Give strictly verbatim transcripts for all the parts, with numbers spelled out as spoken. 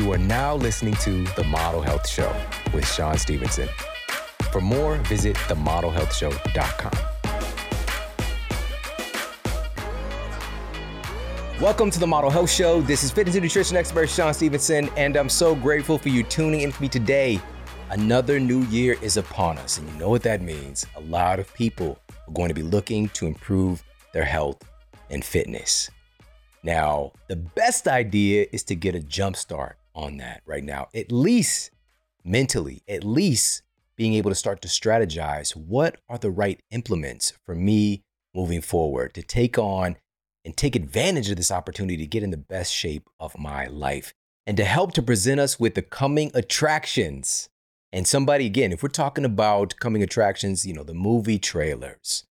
You are now listening to The Model Health Show with Sean Stevenson. For more, visit the model health show dot com. Welcome to The Model Health Show. This is fitness and nutrition expert Sean Stevenson, and I'm so grateful for you tuning in with me today. Another new year is upon us, and you know what that means. A lot of people are going to be looking to improve their health and fitness. Now, the best idea is to get a jump start on that right now, at least mentally, at least being able to start to strategize what are the right implements for me moving forward to take on and take advantage of this opportunity to get in the best shape of my life and to help to present us with the coming attractions. And somebody, again, if we're talking about coming attractions, you know, the movie trailers,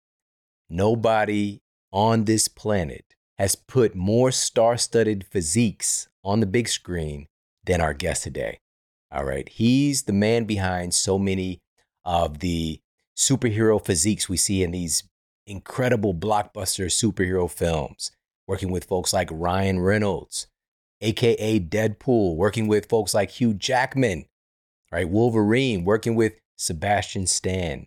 nobody on this planet has put more star-studded physiques on the big screen than our guest today. All right, he's the man behind so many of the superhero physiques we see in these incredible blockbuster superhero films, working with folks like Ryan Reynolds, A K A Deadpool, working with folks like Hugh Jackman, right? Wolverine, working with Sebastian Stan,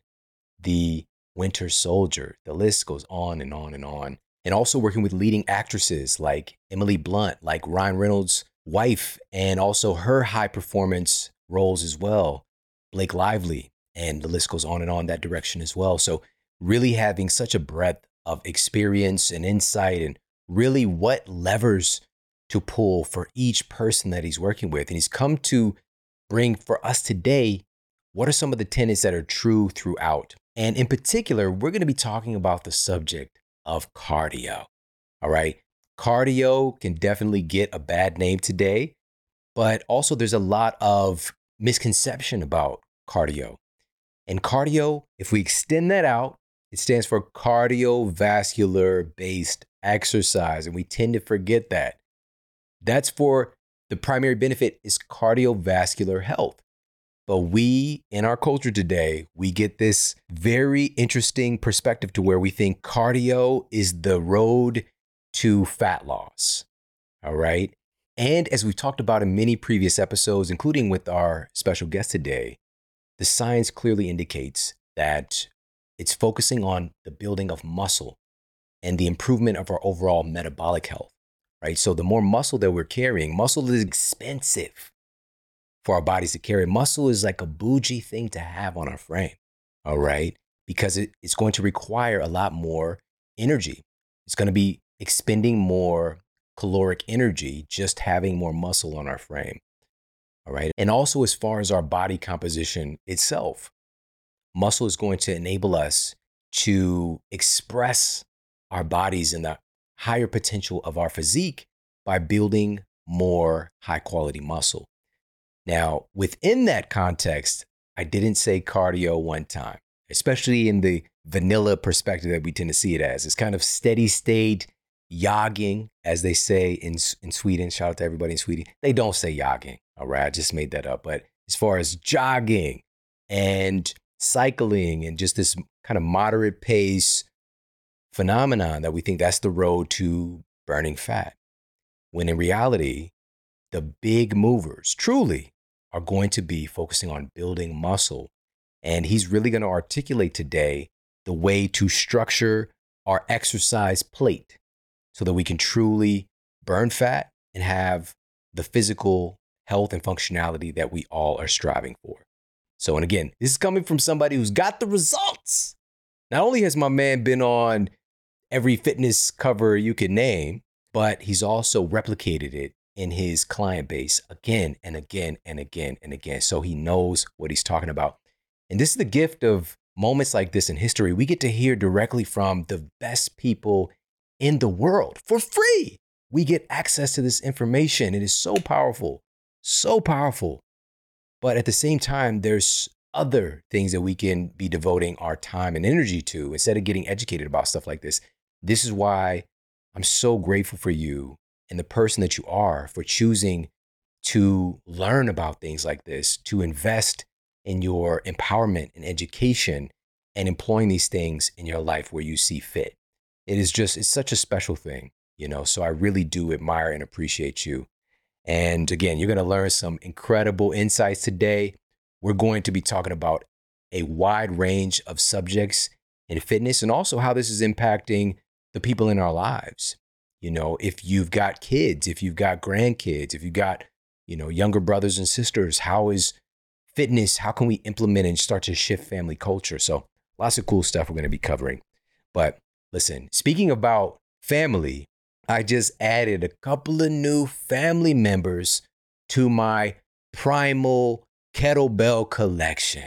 the Winter Soldier, the list goes on and on and on. And also working with leading actresses like Emily Blunt, like Ryan Reynolds' wife, and also her high performance roles as well, Blake Lively, and the list goes on and on that direction as well. So really having such a breadth of experience and insight and really what levers to pull for each person that he's working with. And he's come to bring for us today, what are some of the tenets that are true throughout? And in particular, we're going to be talking about the subject of cardio. All right. Cardio can definitely get a bad name today, but also there's a lot of misconception about cardio. And cardio, if we extend that out, it stands for cardiovascular based exercise. And we tend to forget that. That's for the primary benefit is cardiovascular health. But we, in our culture today, we get this very interesting perspective to where we think cardio is the road to fat loss, all right? And as we've talked about in many previous episodes, including with our special guest today, the science clearly indicates that it's focusing on the building of muscle and the improvement of our overall metabolic health, right? So the more muscle that we're carrying, muscle is expensive for our bodies to carry. Muscle is like a bougie thing to have on our frame, all right? Because it, it's going to require a lot more energy. It's going to be expending more caloric energy just having more muscle on our frame, all right? And also as far as our body composition itself, muscle is going to enable us to express our bodies in the higher potential of our physique by building more high quality muscle. Now, within that context, I didn't say cardio one time, especially in the vanilla perspective that we tend to see it as. It's kind of steady state jogging, as they say in, in Sweden. Shout out to everybody in Sweden. They don't say jogging. All right. I just made that up. But as far as jogging and cycling and just this kind of moderate pace phenomenon that we think that's the road to burning fat, when in reality, the big movers truly are going to be focusing on building muscle. And he's really going to articulate today the way to structure our exercise plate so that we can truly burn fat and have the physical health and functionality that we all are striving for. So, and again, this is coming from somebody who's got the results. Not only has my man been on every fitness cover you can name, but he's also replicated it in his client base again and again and again and again. So he knows what he's talking about. And this is the gift of moments like this in history. We get to hear directly from the best people in the world for free. We get access to this information. It is so powerful, so powerful. But at the same time, there's other things that we can be devoting our time and energy to instead of getting educated about stuff like this. This is why I'm so grateful for you and the person that you are for choosing to learn about things like this, to invest in your empowerment and education and employing these things in your life where you see fit. It is just, it's such a special thing, you know, so I really do admire and appreciate you. And again, you're going to learn some incredible insights today. We're going to be talking about a wide range of subjects in fitness and also how this is impacting the people in our lives. You know, if you've got kids, if you've got grandkids, if you've got, you know, younger brothers and sisters, how is fitness, how can we implement and start to shift family culture? So lots of cool stuff we're going to be covering. But listen, speaking about family, I just added a couple of new family members to my primal kettlebell collection.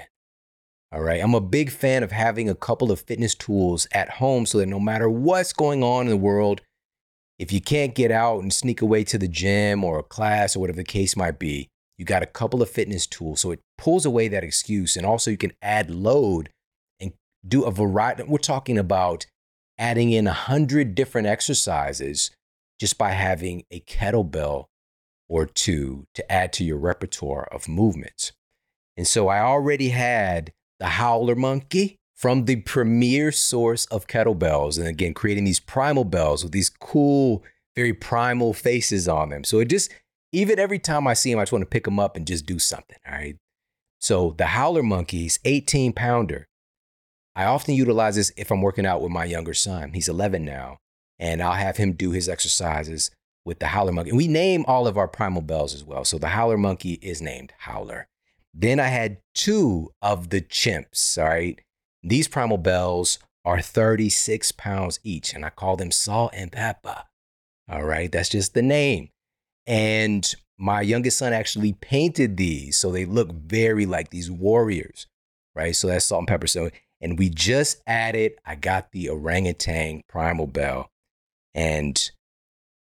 All right. I'm a big fan of having a couple of fitness tools at home so that no matter what's going on in the world, if you can't get out and sneak away to the gym or a class or whatever the case might be, you got a couple of fitness tools. So it pulls away that excuse. And also you can add load and do a variety. We're talking about adding in a hundred different exercises just by having a kettlebell or two to add to your repertoire of movements. And so I already had the Howler Monkey from the premier source of kettlebells. And again, creating these primal bells with these cool, very primal faces on them. So it just, even every time I see them, I just want to pick them up and just do something. All right. So the Howler Monkey's eighteen pounder. I often utilize this if I'm working out with my younger son. He's eleven now, and I'll have him do his exercises with the Howler Monkey. And we name all of our primal bells as well. So the Howler Monkey is named Howler. Then I had two of the chimps, all right? These primal bells are thirty-six pounds each, and I call them Salt and Pepper, all right? That's just the name. And my youngest son actually painted these, so they look very like these warriors, right? So that's Salt and Pepper. So, and we just added, I got the orangutan primal bell, and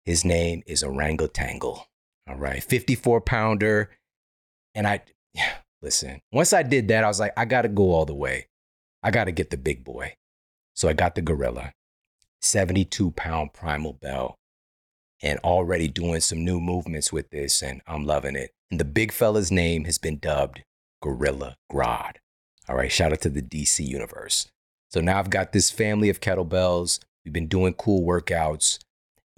his name is Orangutangle, all right? fifty-four pounder, and I... Yeah, listen, once I did that, I was like, I got to go all the way. I got to get the big boy. So I got the gorilla, seventy-two pound primal bell, and already doing some new movements with this, and I'm loving it. And the big fella's name has been dubbed Gorilla Grodd. All right, shout out to the D C universe. So now I've got this family of kettlebells. We've been doing cool workouts.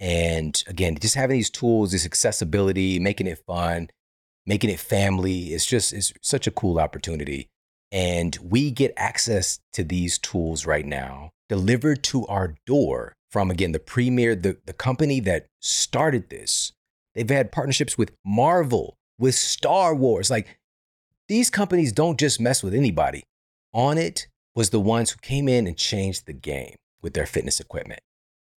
And again, just having these tools, this accessibility, making it fun, making it family. It's just, it's such a cool opportunity. And we get access to these tools right now, delivered to our door from, again, the premier, the, the company that started this. They've had partnerships with Marvel, with Star Wars. Like, these companies don't just mess with anybody. Onnit was the ones who came in and changed the game with their fitness equipment.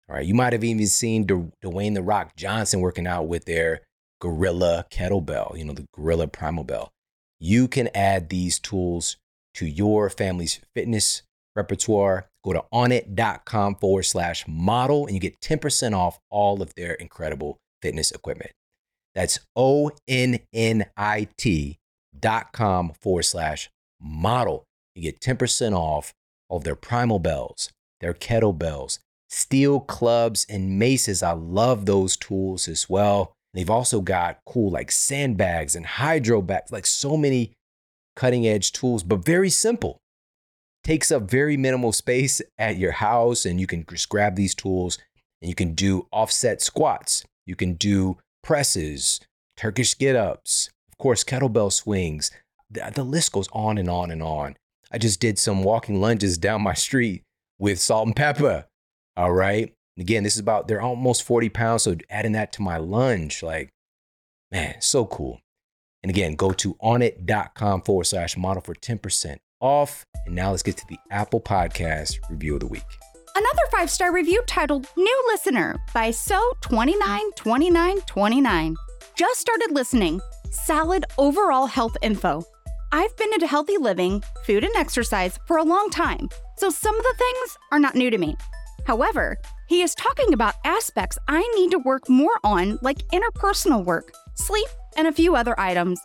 All right. You might have even seen Du- Dwayne "The Rock" Johnson working out with their Gorilla kettlebell, you know, the Gorilla primal bell. You can add these tools to your family's fitness repertoire. Go to onnit.com forward slash model and you get ten percent off all of their incredible fitness equipment. That's O-N-N-I-T dot com forward slash model. You get ten percent off of their primal bells, their kettlebells, steel clubs and maces. I love those tools as well. They've also got cool like sandbags and hydro bags, like so many cutting edge tools, but very simple. Takes up very minimal space at your house, and you can just grab these tools and you can do offset squats. You can do presses, Turkish get-ups, of course, kettlebell swings. The, the list goes on and on and on. I just did some walking lunges down my street with Salt and Pepper, all right? Again, this is about, they're almost forty pounds. So adding that to my lunge, like, man, so cool. And again, go to onnit.com forward slash model for ten percent off. And now let's get to the Apple Podcast review of the week. Another five-star review titled New Listener by So twenty-nine twenty-nine twenty-nine. Just started listening. Solid overall health info. I've been into healthy living, food and exercise for a long time. So some of the things are not new to me. However, he is talking about aspects I need to work more on, like interpersonal work, sleep, and a few other items.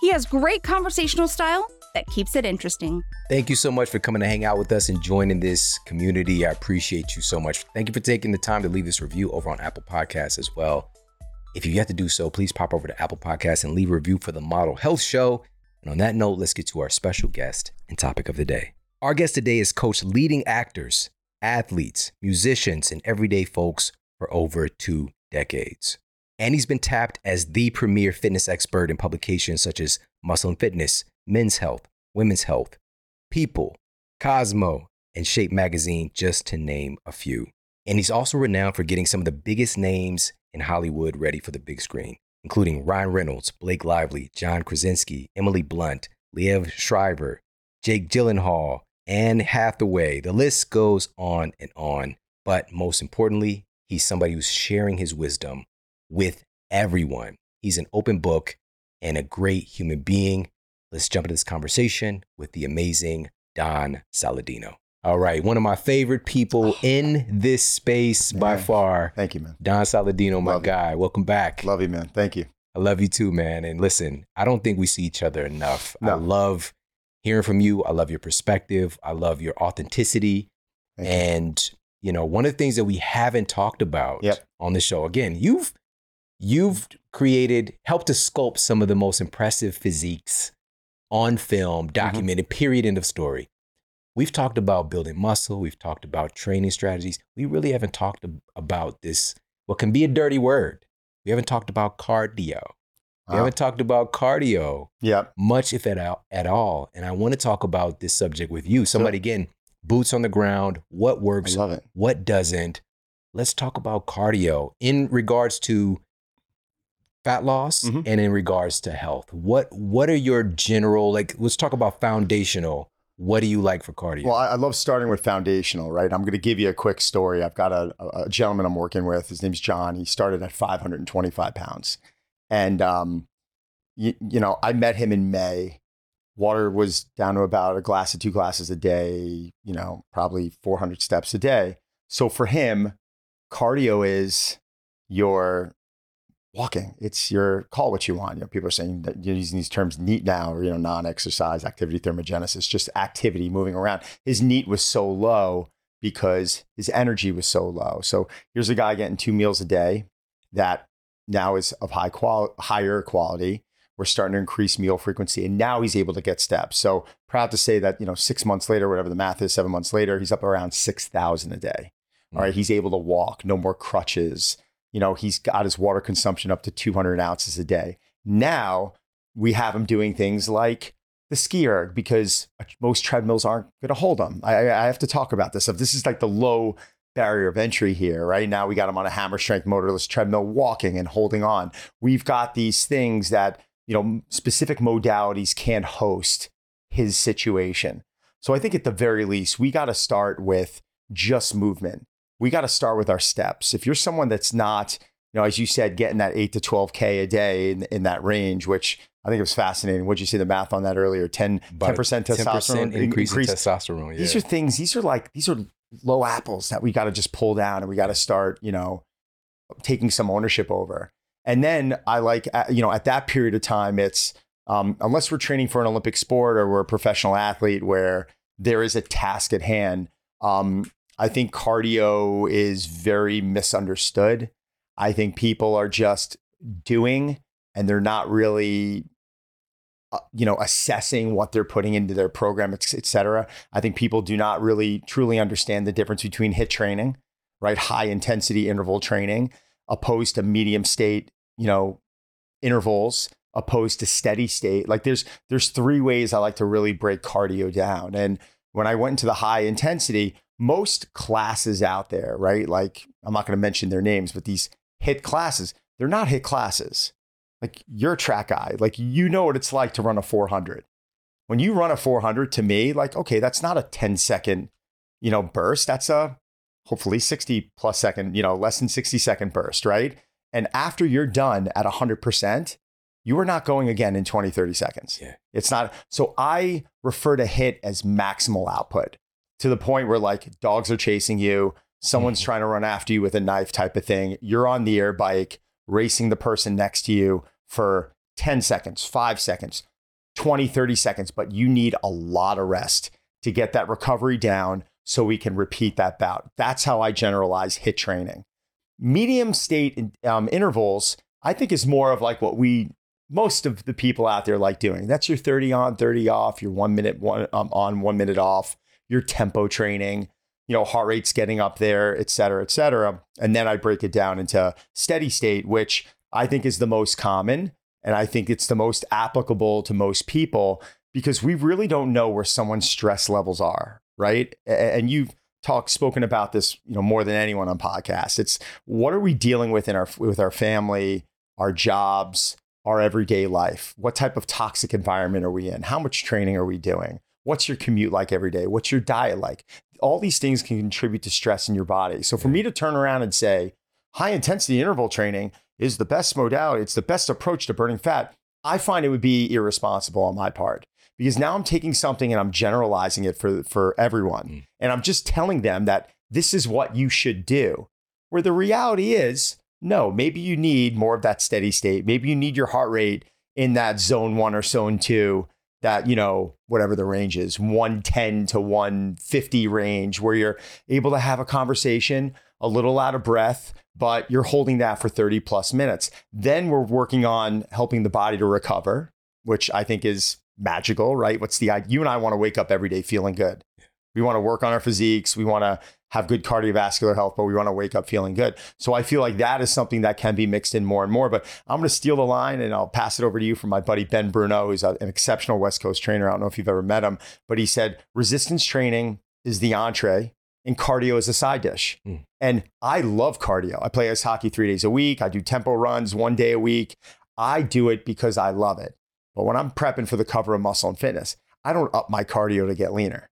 He has great conversational style that keeps it interesting. Thank you so much for coming to hang out with us and joining this community. I appreciate you so much. Thank you for taking the time to leave this review over on Apple Podcasts as well. If you have to do so, please pop over to Apple Podcasts and leave a review for The Model Health Show. And on that note, let's get to our special guest and topic of the day. Our guest today is coached leading actors, athletes, musicians, and everyday folks for over two decades. and he's been tapped as the premier fitness expert in publications such as Muscle and Fitness, Men's Health, Women's Health, People, Cosmo, and Shape Magazine, just to name a few. And he's also renowned for getting some of the biggest names in Hollywood ready for the big screen, including Ryan Reynolds, Blake Lively, John Krasinski, Emily Blunt, Liev Schreiber, Jake Gyllenhaal, Anne Hathaway. The list goes on and on. But most importantly, he's somebody who's sharing his wisdom with everyone. He's an open book and a great human being. Let's jump into this conversation with the amazing Don Saladino. All right, one of my favorite people in this space man. By far. Thank you, man. Don Saladino, my love guy. You. Welcome back. Love you, man. Thank you. I love you too, man. And listen, I don't think we see each other enough. No. I love hearing from you. I love your perspective. I love your authenticity. Thank and, you. you know, one of the things that we haven't talked about yep. on the show, again, you've you've created, helped to sculpt some of the most impressive physiques on film, documented, mm-hmm. period, end of story. We've talked about building muscle. We've talked about training strategies. We really haven't talked about this, what can be a dirty word. We haven't talked about cardio. We uh, haven't talked about cardio yep. much, if at all, at all. And I want to talk about this subject with you. Somebody, sure. again, boots on the ground, what works, I love it. What doesn't. Let's talk about cardio in regards to fat loss mm-hmm. and in regards to health. What, what are your general, like, let's talk about foundational. What do you like for cardio? Well, I love starting with foundational, right? I'm going to give you a quick story. I've got a, a gentleman I'm working with. His name's John. He started at five hundred twenty-five pounds. And, um, you, you know, I met him in May. Water was down to about a glass to two glasses a day, you know, probably four hundred steps a day. So for him, cardio is your walking. It's your call what you want. You know, people are saying that you're using these terms NEAT now, or, you know, non-exercise, activity, thermogenesis, just activity, moving around. His NEAT was so low because his energy was so low. So here's a guy getting two meals a day that now is of high quali- higher quality. We're starting to increase meal frequency, and now he's able to get steps. So proud to say that, you know, six months later, whatever the math is, seven months later, he's up around six thousand a day. Mm-hmm. All right. He's able to walk, no more crutches. You know, he's got his water consumption up to two hundred ounces a day. Now we have him doing things like the ski erg because most treadmills aren't going to hold him. I, I have to talk about this. So this is like the low barrier of entry here, right? Now we got him on a hammer strength motorless treadmill walking and holding on. We've got these things that, you know, specific modalities can't host his situation. So I think at the very least, we got to start with just movement. We got to start with our steps. If you're someone that's not, you know, as you said, getting that eight to twelve K a day in, in that range, which I think it was fascinating. What did you say the math on that earlier? ten, ten percent testosterone. ten percent increase, increase in testosterone. Yeah. These are things, these are like, these are low apples that we got to just pull down, and we got to start, you know, taking some ownership over. And then I like, you know, at that period of time, it's um, unless we're training for an Olympic sport or we're a professional athlete where there is a task at hand. Um, I think cardio is very misunderstood. I think people are just doing, and they're not really, you know, assessing what they're putting into their program, et cetera. I think people do not really truly understand the difference between HIIT training, right? High intensity interval training, opposed to medium state, you know, intervals, opposed to steady state. Like there's, there's three ways I like to really break cardio down. And when I went into the high intensity, most classes out there, right? Like, I'm not going to mention their names, but these HIIT classes, they're not HIIT classes. Like, you're a track guy. Like, you know what it's like to run a four hundred. When you run a four hundred, to me, like, okay, that's not a ten second, you know, burst. That's a hopefully sixty plus second, you know, less than sixty second burst, right? And after you're done at one hundred percent, you are not going again in twenty, thirty seconds. Yeah. It's not. So I refer to HIIT as maximal output. To the point where like dogs are chasing you, someone's mm-hmm. trying to run after you with a knife type of thing. You're on the air bike racing the person next to you for ten seconds, five seconds, twenty, thirty seconds, but you need a lot of rest to get that recovery down so we can repeat that bout. That's how I generalize HIIT training. Medium state um, intervals, I think is more of like what we, most of the people out there like doing. That's your thirty on, thirty off, your one minute one, um, on, one minute off. Your tempo training, you know, heart rate's getting up there, et cetera, et cetera. And then I break it down into steady state, which I think is the most common. And I think it's the most applicable to most people because we really don't know where someone's stress levels are, right? And you've talked, spoken about this, you know, more than anyone on podcasts. It's what are we dealing with in our, with our family, our jobs, our everyday life? What type of toxic environment are we in? How much training are we doing? What's your commute like every day? What's your diet like? All these things can contribute to stress in your body. So for me to turn around and say, high intensity interval training is the best modality, it's the best approach to burning fat, I find it would be irresponsible on my part because now I'm taking something and I'm generalizing it for, for everyone. Mm. And I'm just telling them that this is what you should do. Where the reality is, no, maybe you need more of that steady state. Maybe you need your heart rate in that zone one or zone two, that, you know, whatever the range is, one ten to one fifty range, where you're able to have a conversation, a little out of breath, but you're holding that for thirty plus minutes. Then we're working on helping the body to recover, which I think is magical, right? What's the, you and I want to wake up every day feeling good. We want to work on our physiques. We want to have good cardiovascular health, but we want to wake up feeling good. So I feel like that is something that can be mixed in more and more, but I'm going to steal the line and I'll pass it over to you from my buddy, Ben Bruno, who's an exceptional West Coast trainer. I don't know if you've ever met him, but he said, resistance training is the entree and cardio is a side dish. Mm. And I love cardio. I play ice hockey three days a week. I do tempo runs one day a week. I do it because I love it. But when I'm prepping for the cover of Muscle and Fitness, I don't up my cardio to get leaner.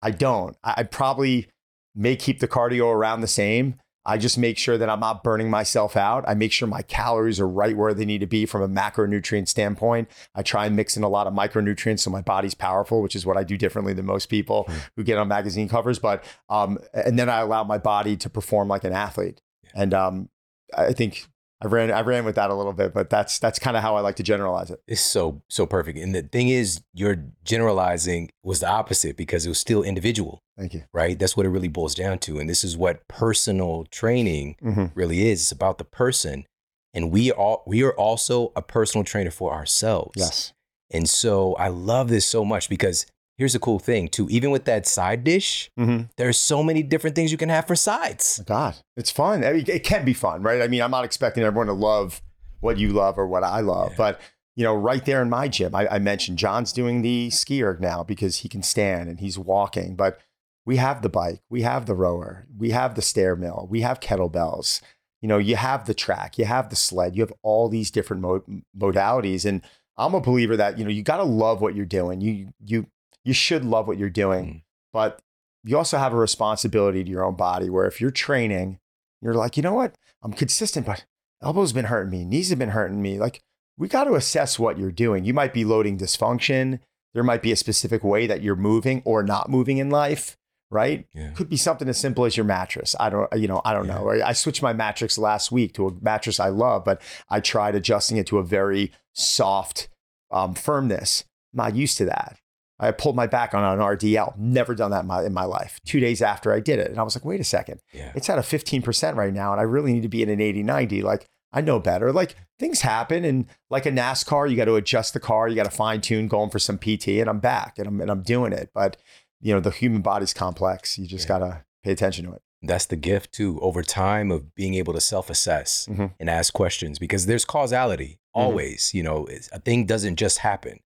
I don't. I probably may keep the cardio around the same. I just make sure that I'm not burning myself out. I make sure my calories are right where they need to be from a macronutrient standpoint. I try and mix in a lot of micronutrients so my body's powerful, which is what I do differently than most people who get on magazine covers. But um, and then I allow my body to perform like an athlete. And um, I think I ran I ran with that a little bit, but that's that's kind of how I like to generalize it. It's so so perfect. And the thing is, your generalizing was the opposite because it was still individual. Thank you. Right? That's what it really boils down to. And this is what personal training mm-hmm. really is. It's about the person. And we all we are also a personal trainer for ourselves. Yes. And so I love this so much because here's a cool thing too. Even with that side dish, mm-hmm. there's so many different things you can have for sides. Oh God, it's fun. I mean, it can be fun, right? I mean, I'm not expecting everyone to love what you love or what I love, yeah. but you know, right there in my gym, I, I mentioned John's doing the ski erg now because he can stand and he's walking, but we have the bike, we have the rower, we have the stair mill, we have kettlebells, you know, you have the track, you have the sled, you have all these different mod- modalities. And I'm a believer that, you know, you got to love what you're doing. You, you, You should love what you're doing, mm. but you also have a responsibility to your own body where if you're training, you're like, you know what? I'm consistent, but elbows been hurting me. Knees have been hurting me. Like, we got to assess what you're doing. You might be loading dysfunction. There might be a specific way that you're moving or not moving in life, right? Yeah. Could be something as simple as your mattress. I don't, you know, I don't yeah. know. I switched my mattress last week to a mattress I love, but I tried adjusting it to a very soft um, firmness. I'm not used to that. I pulled my back on an R D L, never done that in my, in my life, two days after I did it. And I was like, wait a second, yeah. it's at a fifteen percent right now. And I really need to be in an eighty, ninety. Like, I know better. Like, things happen. And like a NASCAR, you got to adjust the car. You got to fine tune going for some P T, and I'm back and I'm, and I'm doing it. But you know, the human body's complex. You just yeah. got to pay attention to it. That's the gift too, over time, of being able to self-assess mm-hmm. and ask questions, because there's causality always, mm-hmm. you know, a thing doesn't just happen.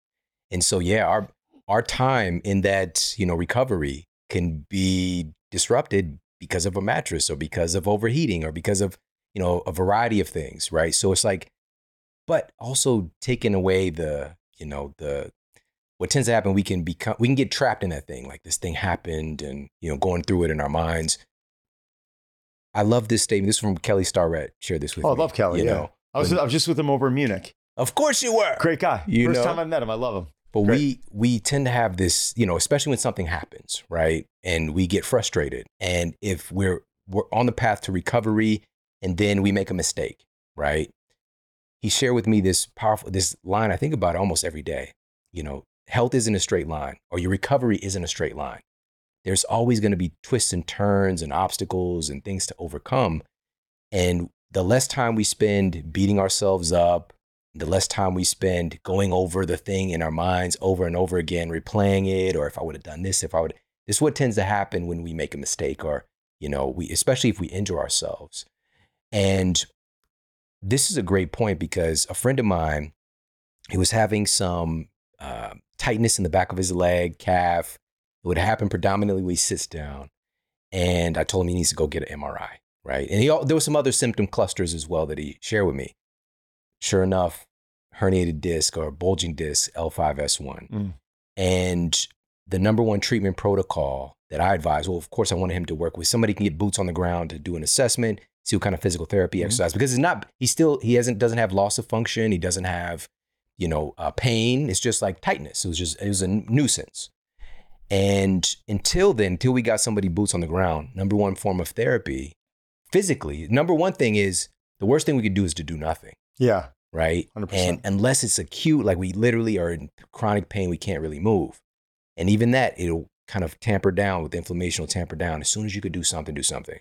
And so, yeah, our, Our time in that, you know, recovery can be disrupted because of a mattress or because of overheating or because of, you know, a variety of things, right? So it's like, but also taking away the, you know, the, what tends to happen, we can become, we can get trapped in that thing. Like, this thing happened and, you know, going through it in our minds. I love this statement. This is from Kelly Starrett. Share this with oh, me. Oh, I love Kelly. You yeah. know, I was, when, I was just with him over in Munich. Of course you were. Great guy. You First know? time I met him. I love him. But Great. we we tend to have this, you know, especially when something happens, right? And we get frustrated. And if we're we're on the path to recovery and then we make a mistake, right? He shared with me this powerful, this line, I think about it almost every day. You know, health isn't a straight line, or your recovery isn't a straight line. There's always going to be twists and turns and obstacles and things to overcome. And the less time we spend beating ourselves up, the less time we spend going over the thing in our minds over and over again, replaying it, or if I would have done this, if I would, this is what tends to happen when we make a mistake, or, you know, we, especially if we injure ourselves. And this is a great point because a friend of mine, he was having some uh, tightness in the back of his leg, calf. It would happen predominantly when he sits down. And I told him he needs to go get an M R I, right? And he there were some other symptom clusters as well that he shared with me. Sure enough, herniated disc or bulging disc, L five S one. Mm. And the number one treatment protocol that I advise, well, of course, I wanted him to work with somebody who can get boots on the ground to do an assessment, see what kind of physical therapy, mm-hmm. exercise, because it's not, he still, he hasn't, doesn't have loss of function. He doesn't have, you know, uh, pain. It's just like tightness. It was just, it was a nuisance. And until then, until we got somebody boots on the ground, number one form of therapy, physically, number one thing is the worst thing we could do is to do nothing. Yeah. Right? one hundred percent. And unless it's acute, like we literally are in chronic pain, we can't really move. And even that, it'll kind of tamper down with inflammation, will tamper down. As soon as you could do something, do something.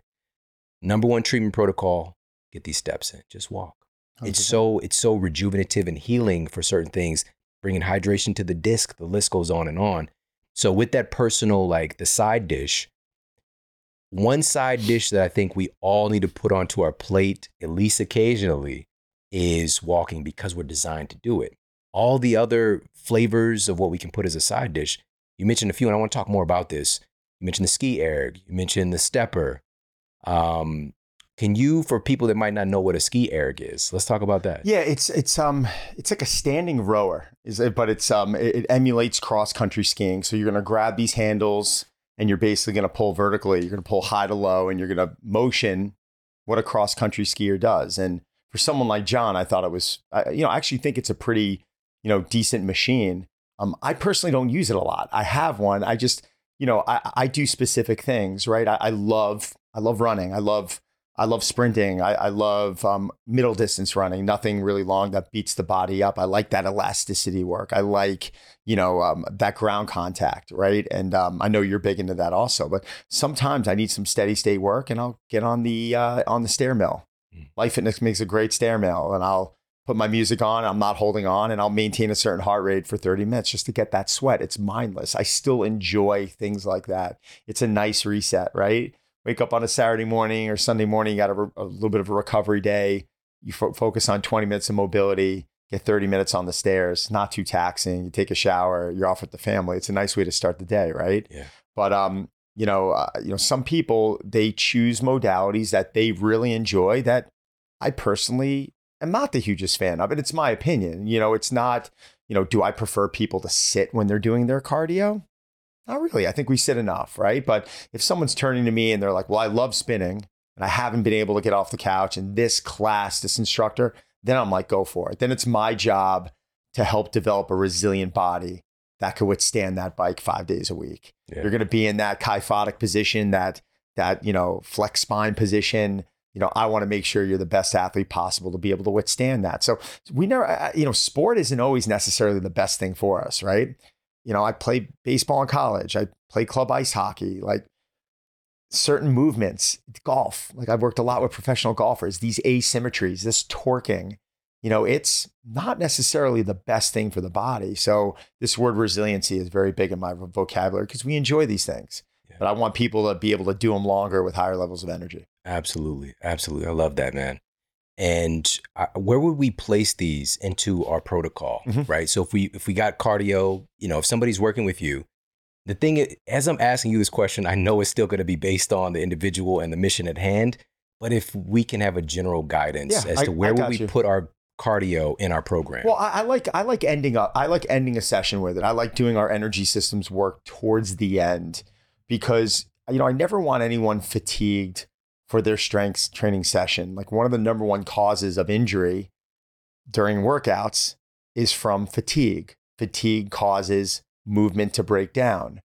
Number one treatment protocol, get these steps in, just walk. one hundred percent. It's so it's so rejuvenative and healing for certain things, bringing hydration to the disc, the list goes on and on. So with that personal, like the side dish, one side dish that I think we all need to put onto our plate, at least occasionally, is walking because we're designed to do it. All the other flavors of what we can put as a side dish, you mentioned a few, and I want to talk more about this. You mentioned the ski erg, you mentioned the stepper. Um, can you, for people that might not know what a ski erg is, let's talk about that. Yeah, it's it's um it's like a standing rower, is it? But it's um it, it emulates cross country skiing. So you're gonna grab these handles and you're basically gonna pull vertically. You're gonna pull high to low, and you're gonna motion what a cross country skier does. And for someone like John, I thought it was, you know, I actually think it's a pretty, you know, decent machine. Um, I personally don't use it a lot. I have one. I just, you know, I, I do specific things, right? I, I love, I love running. I love, I love sprinting. I, I love um, middle distance running, nothing really long that beats the body up. I like that elasticity work. I like, you know, um, that ground contact, right? And um, I know you're big into that also, but sometimes I need some steady state work, and I'll get on the, uh, on the stair mill. Life Fitness makes a great stair mill, and I'll put my music on. I'm not holding on, and I'll maintain a certain heart rate for thirty minutes just to get that sweat. It's mindless. I still enjoy things like that. It's a nice reset, right? Wake up on a Saturday morning or Sunday morning, you got a, re- a little bit of a recovery day. You fo- focus on twenty minutes of mobility, get thirty minutes on the stairs, not too taxing. You take a shower, you're off with the family. It's a nice way to start the day, right? Yeah. But, um, You know, uh, you know, some people, they choose modalities that they really enjoy that I personally am not the hugest fan of. And it's my opinion. You know, it's not, you know, do I prefer people to sit when they're doing their cardio? Not really. I think we sit enough, right? But if someone's turning to me and they're like, well, I love spinning and I haven't been able to get off the couch, and this class, this instructor, then I'm like, go for it. Then it's my job to help develop a resilient body that could withstand that bike five days a week. Yeah. You're going to be in that kyphotic position, that, that, you know, flex spine position. You know, I want to make sure you're the best athlete possible to be able to withstand that. So we never, you know, sport isn't always necessarily the best thing for us, right? You know, I played baseball in college. I played club ice hockey, like certain movements, golf. Like I've worked a lot with professional golfers, these asymmetries, this torquing. You know, it's not necessarily the best thing for the body. So this word resiliency is very big in my vocabulary because we enjoy these things. Yeah. But I want people to be able to do them longer with higher levels of energy. Absolutely. Absolutely. I love that, man. And I, where would we place these into our protocol, mm-hmm. right? So if we if we got cardio, you know, if somebody's working with you, the thing is, as I'm asking you this question, I know it's still going to be based on the individual and the mission at hand. But if we can have a general guidance yeah, as to where I, I would we you. put our cardio in our program. Well, I, I like I like ending up. I like ending a session with it. I like doing our energy systems work towards the end because, you know, I never want anyone fatigued for their strength training session. Like one of the number one causes of injury during workouts is from fatigue. Fatigue causes movement to break down,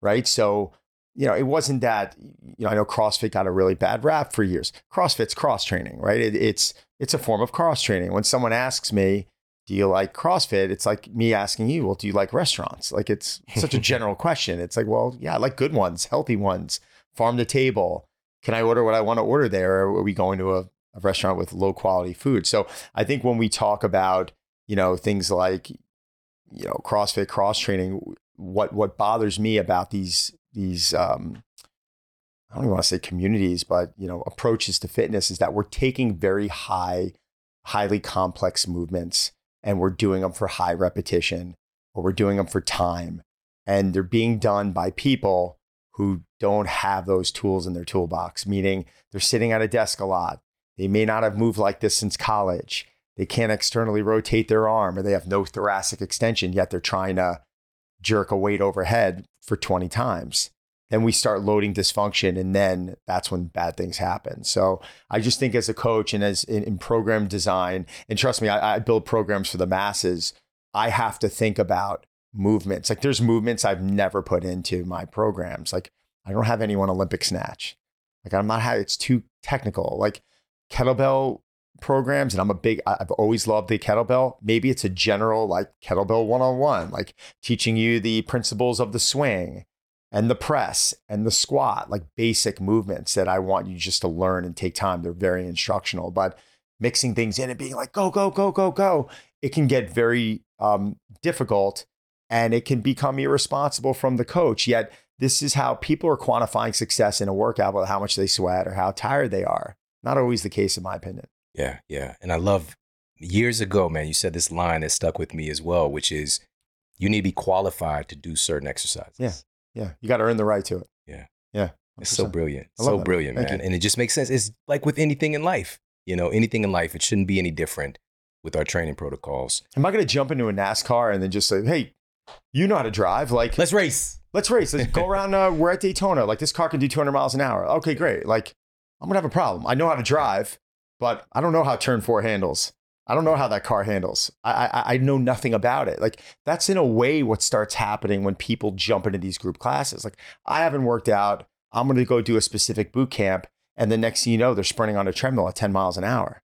right? So, you know, it wasn't that, you know, I know CrossFit got a really bad rap for years. CrossFit's cross training, right? It, it's It's a form of cross training. When someone asks me, do you like CrossFit? It's like me asking you, well, do you like restaurants? Like it's such a general question. It's like, well, yeah, I like good ones, healthy ones, farm to table. Can I order what I want to order there? Or are we going to a, a restaurant with low quality food? So I think when we talk about, you know, things like, you know, CrossFit, cross training, what, what bothers me about these, these, um, I don't even want to say communities, but, you know, approaches to fitness is that we're taking very high, highly complex movements and we're doing them for high repetition or we're doing them for time. And they're being done by people who don't have those tools in their toolbox, meaning they're sitting at a desk a lot. They may not have moved like this since college. They can't externally rotate their arm or they have no thoracic extension, yet they're trying to jerk a weight overhead for twenty times. Then we start loading dysfunction, and then that's when bad things happen. So I just think as a coach and as in, in program design, and trust me, I, I build programs for the masses, I have to think about movements. Like there's movements I've never put into my programs. Like I don't have anyone Olympic snatch. Like I'm not, it's too technical. Like kettlebell programs, and I'm a big, I've always loved the kettlebell. Maybe it's a general like kettlebell one-on-one, like teaching you the principles of the swing and the press and the squat, like basic movements that I want you just to learn and take time. They're very instructional, but mixing things in and being like, go, go, go, go, go, it can get very um, difficult and it can become irresponsible from the coach. Yet this is how people are quantifying success in a workout about how much they sweat or how tired they are. Not always the case in my opinion. Yeah, yeah. And I love, years ago, man, you said this line that stuck with me as well, which is you need to be qualified to do certain exercises. Yeah. Yeah, you got to earn the right to it. Yeah. Yeah. one hundred percent. It's so brilliant. So that. brilliant, Thank man. You. And it just makes sense. It's like with anything in life, you know, anything in life, it shouldn't be any different with our training protocols. Am I going to jump into a NASCAR and then just say, hey, you know how to drive? Like, let's race. Let's race. Let's go around. Uh, we're at Daytona. Like this car can do two hundred miles an hour. Okay, great. Like I'm going to have a problem. I know how to drive, but I don't know how turn four handles. I don't know how that car handles. I, I I know nothing about it. Like that's in a way what starts happening when people jump into these group classes. Like I haven't worked out. I'm going to go do a specific boot camp. And the next thing you know, they're sprinting on a treadmill at ten miles an hour.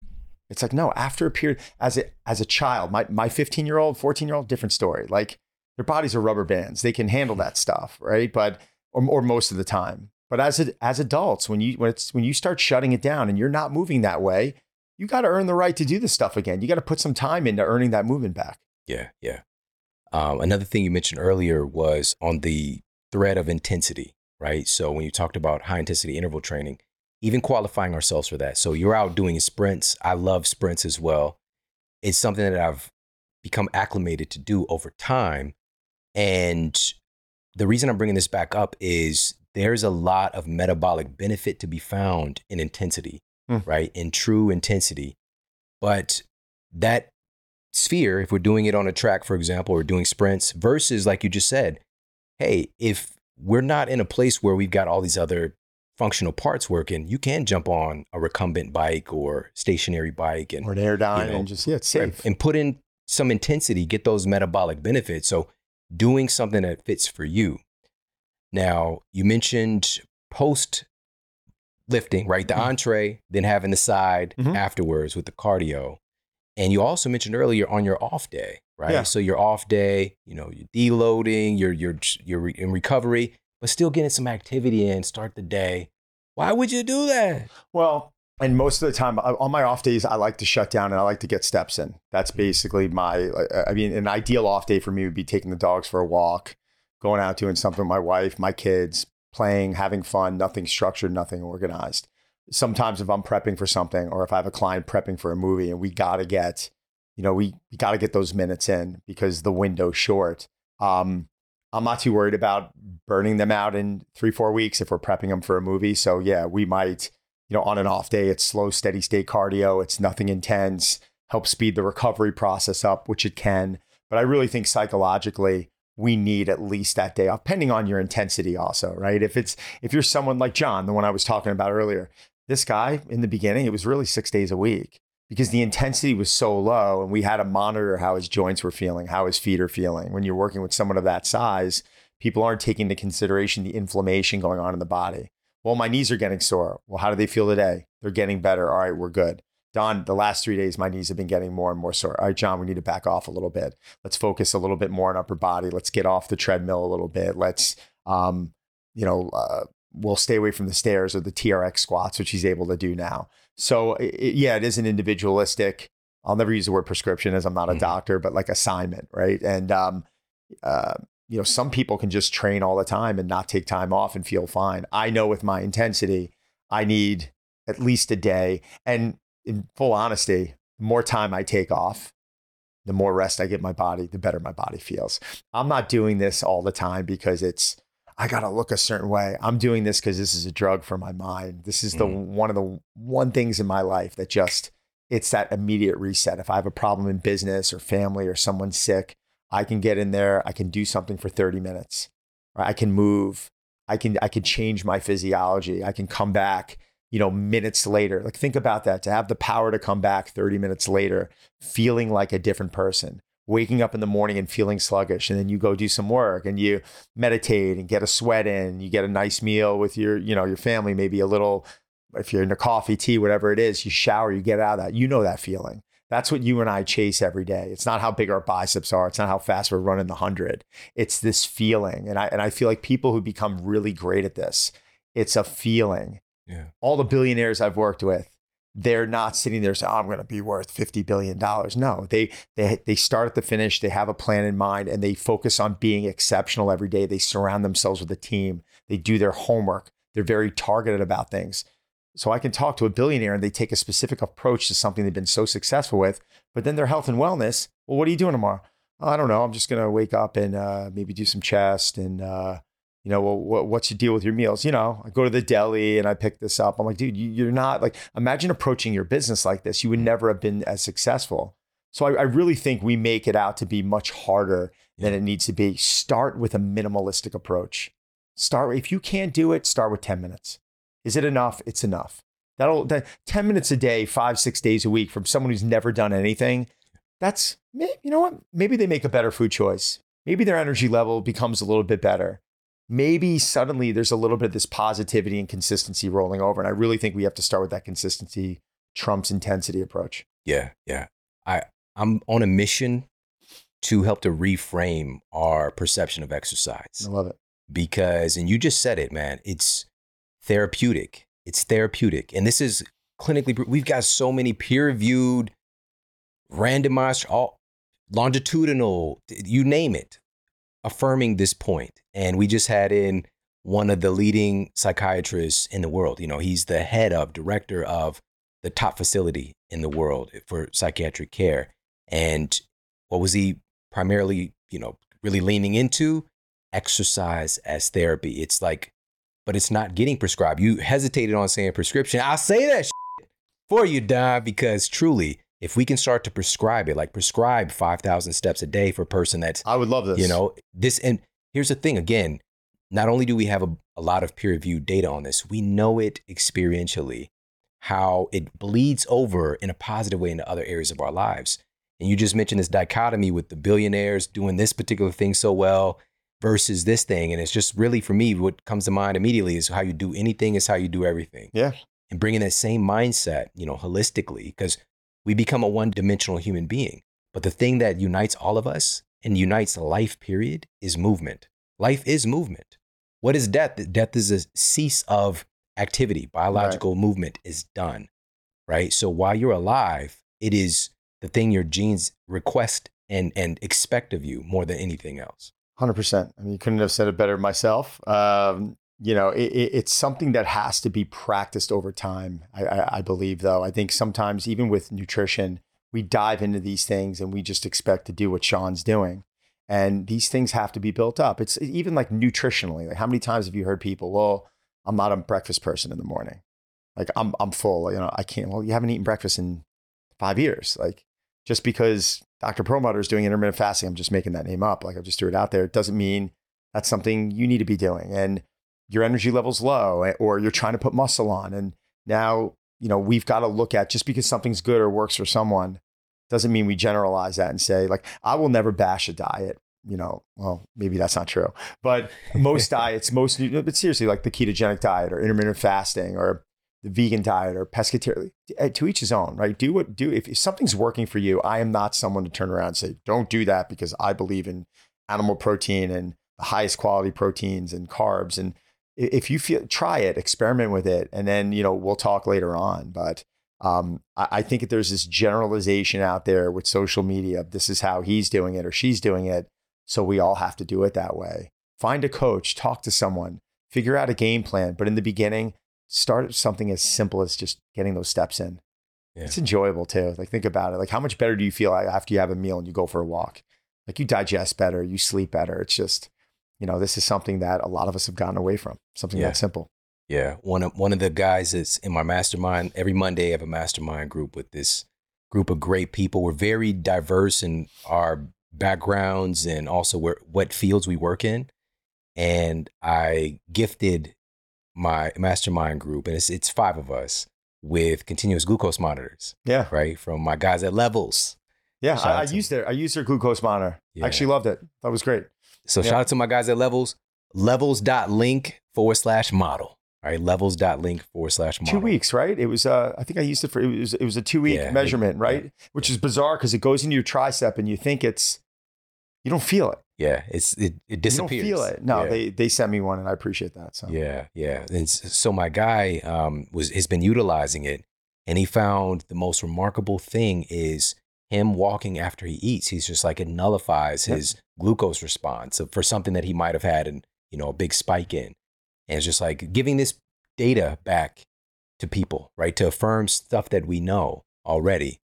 It's like, no, after a period, as a, as a child, my, my fifteen-year-old, fourteen-year-old, different story. Like their bodies are rubber bands. They can handle that stuff, right? But, or, or most of the time. But as a, as adults, when you when it's when you start shutting it down and you're not moving that way, you got to earn the right to do this stuff again. You got to put some time into earning that movement back. Yeah, yeah. Um, another thing you mentioned earlier was on the thread of intensity, right? So when you talked about high intensity interval training, even qualifying ourselves for that. So you're out doing sprints. I love sprints as well. It's something that I've become acclimated to do over time. And the reason I'm bringing this back up is there's a lot of metabolic benefit to be found in intensity. Right? In true intensity. But that sphere, if we're doing it on a track, for example, or doing sprints versus like you just said, hey, if we're not in a place where we've got all these other functional parts working, you can jump on a recumbent bike or stationary bike and- Or an airdyne, you know, and just, yeah, it's safe. And put in some intensity, get those metabolic benefits. So doing something that fits for you. Now, you mentioned post- lifting, right? The mm-hmm. entree, then having the side mm-hmm. afterwards with the cardio. And you also mentioned earlier on your off day, right? Yeah. So your off day, you know, you're deloading, you're, you're, you're in recovery, but still getting some activity in, start the day. Why would you do that? Well, and most of the time on my off days, I like to shut down and I like to get steps in. That's basically my, I mean, an ideal off day for me would be taking the dogs for a walk, going out doing something with my wife, my kids, playing, having fun, nothing structured, nothing organized. Sometimes if I'm prepping for something or if I have a client prepping for a movie and we got to get, you know, we, we got to get those minutes in because the window's short. Um, I'm not too worried about burning them out in three, four weeks if we're prepping them for a movie. So yeah, we might, you know, on an off day, it's slow, steady state cardio. It's nothing intense, help speed the recovery process up, which it can. But I really think psychologically, we need at least that day off, depending on your intensity also, right? If it's if you're someone like John, the one I was talking about earlier, this guy in the beginning, it was really six days a week because the intensity was so low and we had to monitor how his joints were feeling, how his feet are feeling. When you're working with someone of that size, people aren't taking into consideration the inflammation going on in the body. Well, my knees are getting sore. Well, how do they feel today? They're getting better. All right, we're good. Don, the last three days, my knees have been getting more and more sore. All right, John, we need to back off a little bit. Let's focus a little bit more on upper body. Let's get off the treadmill a little bit. Let's, um, you know, uh, we'll stay away from the stairs or the T R X squats, which he's able to do now. So it, yeah, it is an individualistic, I'll never use the word prescription as I'm not a mm-hmm. doctor, but like assignment, right? And, um, uh, you know, some people can just train all the time and not take time off and feel fine. I know with my intensity, I need at least a day. And in full honesty, the more time I take off, the more rest I get my body, the better my body feels. I'm not doing this all the time because it's, I got to look a certain way. I'm doing this because this is a drug for my mind. This is the mm. one of the one things in my life that just, it's that immediate reset. If I have a problem in business or family or someone's sick, I can get in there. I can do something for thirty minutes. Right? I can move. I can, I can change my physiology. I can come back, you know, minutes later. Like, think about that, to have the power to come back thirty minutes later, feeling like a different person, waking up in the morning and feeling sluggish. And then you go do some work and you meditate and get a sweat in, you get a nice meal with your, you know, your family, maybe a little, if you're into coffee, tea, whatever it is, you shower, you get out of that, you know, that feeling. That's what you and I chase every day. It's not how big our biceps are. It's not how fast we're running the hundred. It's this feeling. And I, and I feel like people who become really great at this, it's a feeling. Yeah. All the billionaires I've worked with, they're not sitting there saying, oh, I'm going to be worth fifty billion dollars. No, they, they, they start at the finish. They have a plan in mind and they focus on being exceptional every day. They surround themselves with a team. They do their homework. They're very targeted about things. So I can talk to a billionaire and they take a specific approach to something they've been so successful with, but then their health and wellness. Well, what are you doing tomorrow? Oh, I don't know. I'm just going to wake up and uh, maybe do some chest and, uh, you know, well, what's your deal with your meals? You know, I go to the deli and I pick this up. I'm like, dude, you're not like, imagine approaching your business like this. You would never have been as successful. So I, I really think we make it out to be much harder than it needs to be. Start with a minimalistic approach. Start, if you can't do it, start with ten minutes. Is it enough? It's enough. That'll that ten minutes a day, five, six days a week from someone who's never done anything. That's, you know what? Maybe they make a better food choice. Maybe their energy level becomes a little bit better. Maybe suddenly there's a little bit of this positivity and consistency rolling over. And I really think we have to start with that consistency trumps intensity approach. Yeah, yeah. I, I'm on a mission to help to reframe our perception of exercise. I love it. Because, and you just said it, man, it's therapeutic. It's therapeutic. And this is clinically, we've got so many peer-reviewed, randomized, all longitudinal, you name it, affirming this point. And we just had in one of the leading psychiatrists in the world. You know, he's the head of, director of the top facility in the world for psychiatric care. And what was he primarily, you know, really leaning into? Exercise as therapy. It's like, but it's not getting prescribed. You hesitated on saying prescription. I'll say that shit for you, Don, because truly, if we can start to prescribe it, like prescribe five thousand steps a day for a person that's, I would love this, you know, this. And here's the thing, again, not only do we have a, a lot of peer-reviewed data on this, we know it experientially, how it bleeds over in a positive way into other areas of our lives. And you just mentioned this dichotomy with the billionaires doing this particular thing so well versus this thing. And it's just really, for me, what comes to mind immediately is how you do anything is how you do everything. Yeah. And bringing that same mindset, you know, holistically, because we become a one-dimensional human being. But the thing that unites all of us and unites life, period, is movement. Life is movement. What is death? Death is a cease of activity. Biological right. movement is done, right? So while you're alive, it is the thing your genes request and, and expect of you more than anything else. one hundred percent. I mean, you couldn't have said it better myself. Um, you know, it, it, it's something that has to be practiced over time, I, I, I believe, though. I think sometimes even with nutrition, we dive into these things and we just expect to do what Sean's doing. And these things have to be built up. It's even like nutritionally. Like, how many times have you heard people, well, I'm not a breakfast person in the morning. Like, I'm I'm full, you know, I can't. Well, you haven't eaten breakfast in five years. Like, just because Doctor Perlmutter is doing intermittent fasting, I'm just making that name up. Like, I just threw it out there. It doesn't mean that's something you need to be doing. And your energy level's low, or you're trying to put muscle on. And now, you know, we've got to look at, just because something's good or works for someone doesn't mean we generalize that and say, like, I will never bash a diet, you know, well, maybe that's not true, but most diets, most, but seriously, like the ketogenic diet or intermittent fasting or the vegan diet or pescatarian, to each his own, right? Do what, do, if, if something's working for you, I am not someone to turn around and say, don't do that because I believe in animal protein and the highest quality proteins and carbs. And if you feel, try it, experiment with it. And then, you know, we'll talk later on. But um, I, I think that there's this generalization out there with social media. This is how he's doing it or she's doing it. So we all have to do it that way. Find a coach, talk to someone, figure out a game plan. But in the beginning, start something as simple as just getting those steps in. Yeah. It's enjoyable too. Like, think about it. Like, how much better do you feel after you have a meal and you go for a walk? Like, you digest better, you sleep better. It's just, you know, this is something that a lot of us have gotten away from. Something yeah. that simple. Yeah. One of, one of the guys that's in my mastermind, every Monday I have a mastermind group with this group of great people. We're very diverse in our backgrounds and also where, what fields we work in. And I gifted my mastermind group, and it's it's five of us, with continuous glucose monitors. Yeah. Right. From my guys at Levels. Yeah. I, I used their I used their glucose monitor. Yeah. I actually loved it. That was great. So yeah. shout out to my guys at Levels. Levels.link forward slash model. All right. Levels.link forward slash model. Two weeks, right? It was uh I think I used it for it was it was a two week yeah, measurement, it, right? Yeah. Which is bizarre because it goes into your tricep and you think it's you don't feel it. Yeah, it's it, it disappears. You don't feel it. No, yeah. they they sent me one, and I appreciate that. So yeah, yeah. And so my guy um was has been utilizing it, and he found the most remarkable thing is him walking after he eats. He's just like, it nullifies his yeah. glucose response for something that he might have had and you know a big spike in, and it's just like giving this data back to people, right, to affirm stuff that we know already.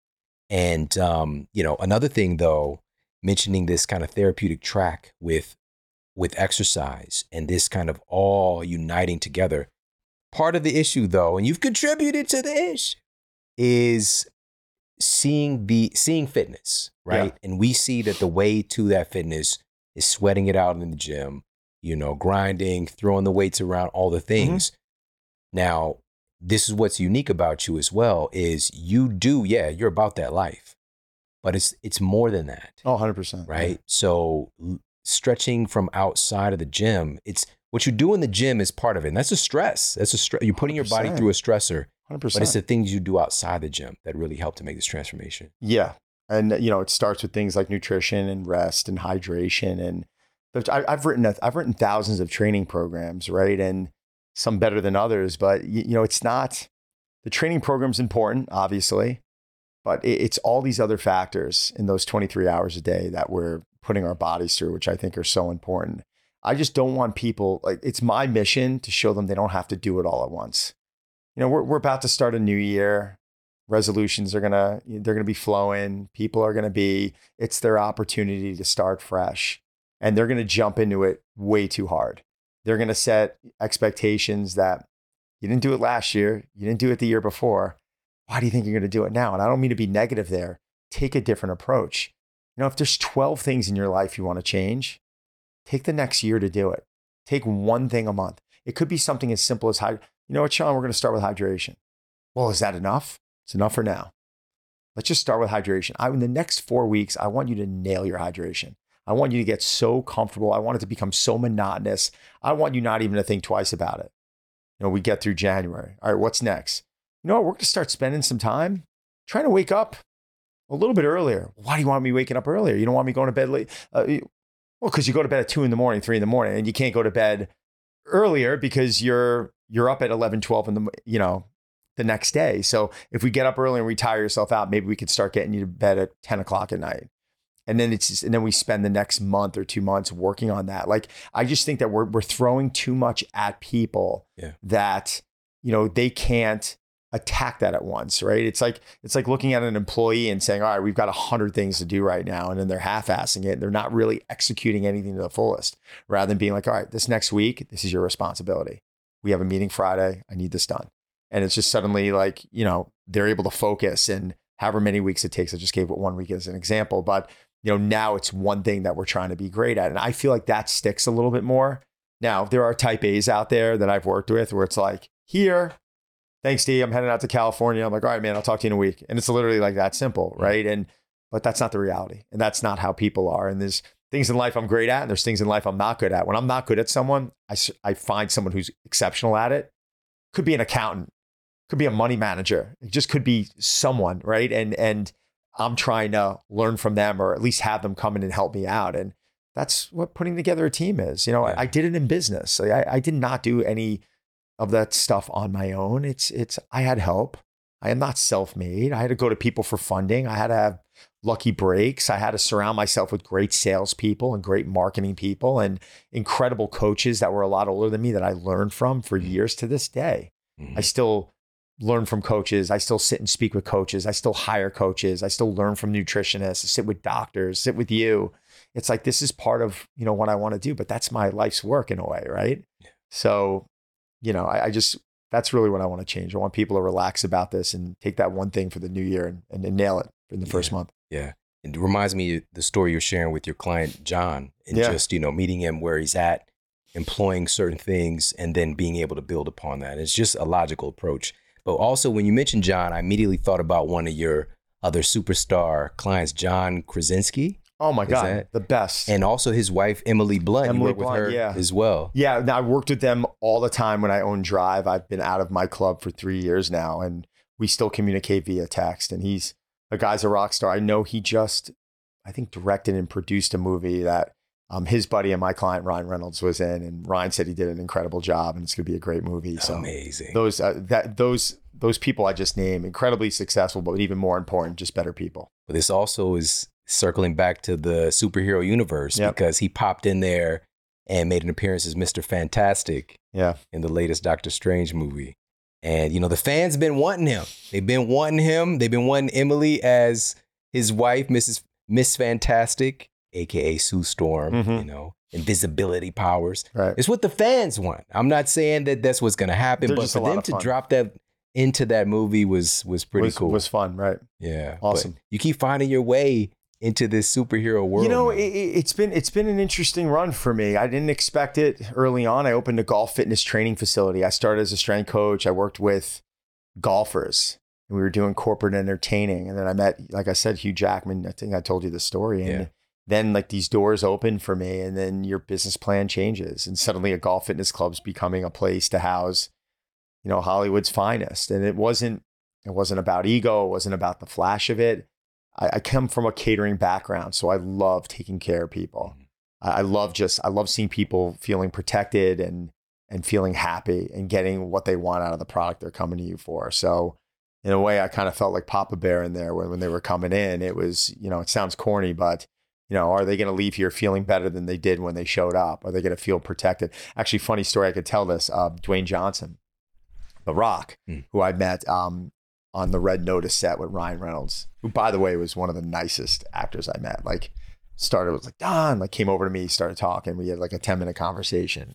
And um you know another thing though. Mentioning this kind of therapeutic track with with exercise and this kind of all uniting together. Part of the issue though, and you've contributed to the issue, is seeing the seeing fitness, right? Yeah. And we see that the way to that fitness is sweating it out in the gym, you know, grinding, throwing the weights around, all the things. Mm-hmm. Now, this is what's unique about you as well, is you do, yeah, you're about that life. But it's it's more than that. Oh, one hundred percent. Right? Yeah. So stretching from outside of the gym, it's what you do in the gym is part of it. And that's a stress. That's a stress. You're putting one hundred percent. Your body through a stressor. one hundred percent. But it's the things you do outside the gym that really help to make this transformation. Yeah. And, you know, it starts with things like nutrition and rest and hydration. And I, I've written a, I've written thousands of training programs, right? And some better than others. But, you, you know, it's not, the training program's important, obviously. But it's all these other factors in those twenty-three hours a day that we're putting our bodies through, which I think are so important. I just don't want people, like, it's my mission to show them they don't have to do it all at once. You know, we're we're about to start a new year. Resolutions are gonna, they're gonna be flowing. People are gonna be, it's their opportunity to start fresh. And they're gonna jump into it way too hard. They're gonna set expectations that you didn't do it last year, you didn't do it the year before. Why do you think you're going to do it now? And I don't mean to be negative there. Take a different approach. You know, if there's twelve things in your life you want to change, take the next year to do it. Take one thing a month. It could be something as simple as, hyd- you know what, Sean, we're going to start with hydration. Well, is that enough? It's enough for now. Let's just start with hydration. I, in the next four weeks, I want you to nail your hydration. I want you to get so comfortable. I want it to become so monotonous. I want you not even to think twice about it. You know, we get through January. All right, what's next? You know what, we're going to start spending some time trying to wake up a little bit earlier. Why do you want me waking up earlier? You don't want me going to bed late? Uh, well, because you go to bed at two in the morning, three in the morning, and you can't go to bed earlier because you're you're up at eleven, twelve in the, you know, the next day. So if we get up early and we tire yourself out, maybe we could start getting you to bed at ten o'clock at night. And then it's just, and then we spend the next month or two months working on that. Like, I just think that we're we're throwing too much at people yeah. that, you know, they can't attack that at once, right? It's like it's like looking at an employee and saying, all right, we've got one hundred things to do right now. And then they're half-assing it. And they're not really executing anything to the fullest, rather than being like, all right, this next week, this is your responsibility. We have a meeting Friday. I need this done. And it's just suddenly like, you know, they're able to focus in however many weeks it takes. I just gave what one week as an example. But, you know, now it's one thing that we're trying to be great at. And I feel like that sticks a little bit more. Now, there are type A's out there that I've worked with where it's like, here, thanks, D. I'm heading out to California. I'm like, all right, man, I'll talk to you in a week. And it's literally like that simple, right? And but that's not the reality. And that's not how people are. And there's things in life I'm great at, and there's things in life I'm not good at. When I'm not good at someone, I, I find someone who's exceptional at it. Could be an accountant, could be a money manager. It just could be someone, right? And and I'm trying to learn from them, or at least have them come in and help me out. And that's what putting together a team is. You know, yeah. I, I did it in business. I, I did not do any of that stuff on my own. It's, it's, I had help. I am not self-made. I had to go to people for funding. I had to have lucky breaks. I had to surround myself with great salespeople and great marketing people and incredible coaches that were a lot older than me that I learned from for years to this day. Mm-hmm. I still learn from coaches. I still sit and speak with coaches. I still hire coaches. I still learn from nutritionists, I sit with doctors, sit with you. It's like, this is part of, you know, what I want to do, but that's my life's work in a way, right? Yeah. So, you know, I, I just, that's really what I want to change. I want people to relax about this and take that one thing for the new year and, and, and nail it in the yeah. first month. Yeah. It reminds me of the story you're sharing with your client, John, and yeah. just, you know, meeting him where he's at, employing certain things, and then being able to build upon that. It's just a logical approach. But also, when you mentioned John, I immediately thought about one of your other superstar clients, John Krasinski. Oh my God, that, the best. And also his wife, Emily Blunt. Emily you work Blunt, with her yeah. as well. Yeah, now I worked with them all the time when I owned Drive. I've been out of my club for three years now, and we still communicate via text. And he's a guy's a rock star. I know he just, I think, directed and produced a movie that um, his buddy and my client, Ryan Reynolds, was in. And Ryan said he did an incredible job, and it's going to be a great movie. So amazing. Those uh, that those those people I just named, incredibly successful, but even more important, just better people. But this also is circling back to the superhero universe, yep. because he popped in there and made an appearance as Mister Fantastic yeah. in the latest Doctor Strange movie. And, you know, the fans been wanting him. They've been wanting him. They've been wanting Emily as his wife, Missus Miss Fantastic, A K A Sue Storm, mm-hmm. you know, invisibility powers. Right. It's what the fans want. I'm not saying that that's what's going to happen, They're but for them to drop that into that movie was was pretty was, cool. was fun, right? Yeah. Awesome. But you keep finding your way into this superhero world. You know, it, it's been it's been an interesting run for me. I didn't expect it early on. I opened a golf fitness training facility. I started as a strength coach. I worked with golfers, and we were doing corporate entertaining. And then I met, like I said, Hugh Jackman. I think I told you the story. And yeah. then like these doors open for me, and then your business plan changes. And suddenly a golf fitness club's becoming a place to house, you know, Hollywood's finest. And it wasn't, it wasn't about ego. It wasn't about the flash of it. I come from a catering background, so I love taking care of people. I love just, I love seeing people feeling protected and and feeling happy and getting what they want out of the product they're coming to you for. So in a way, I kind of felt like Papa Bear in there when, when they were coming in. It was, you know, it sounds corny, but, you know, are they going to leave here feeling better than they did when they showed up? Are they going to feel protected? Actually, funny story, I could tell this. Uh, Dwayne Johnson, The Rock, mm. who I met um, on the Red Notice set with Ryan Reynolds, who, by the way, was one of the nicest actors I met. Like, started with like, Don, like came over to me, started talking. We had like a ten minute conversation.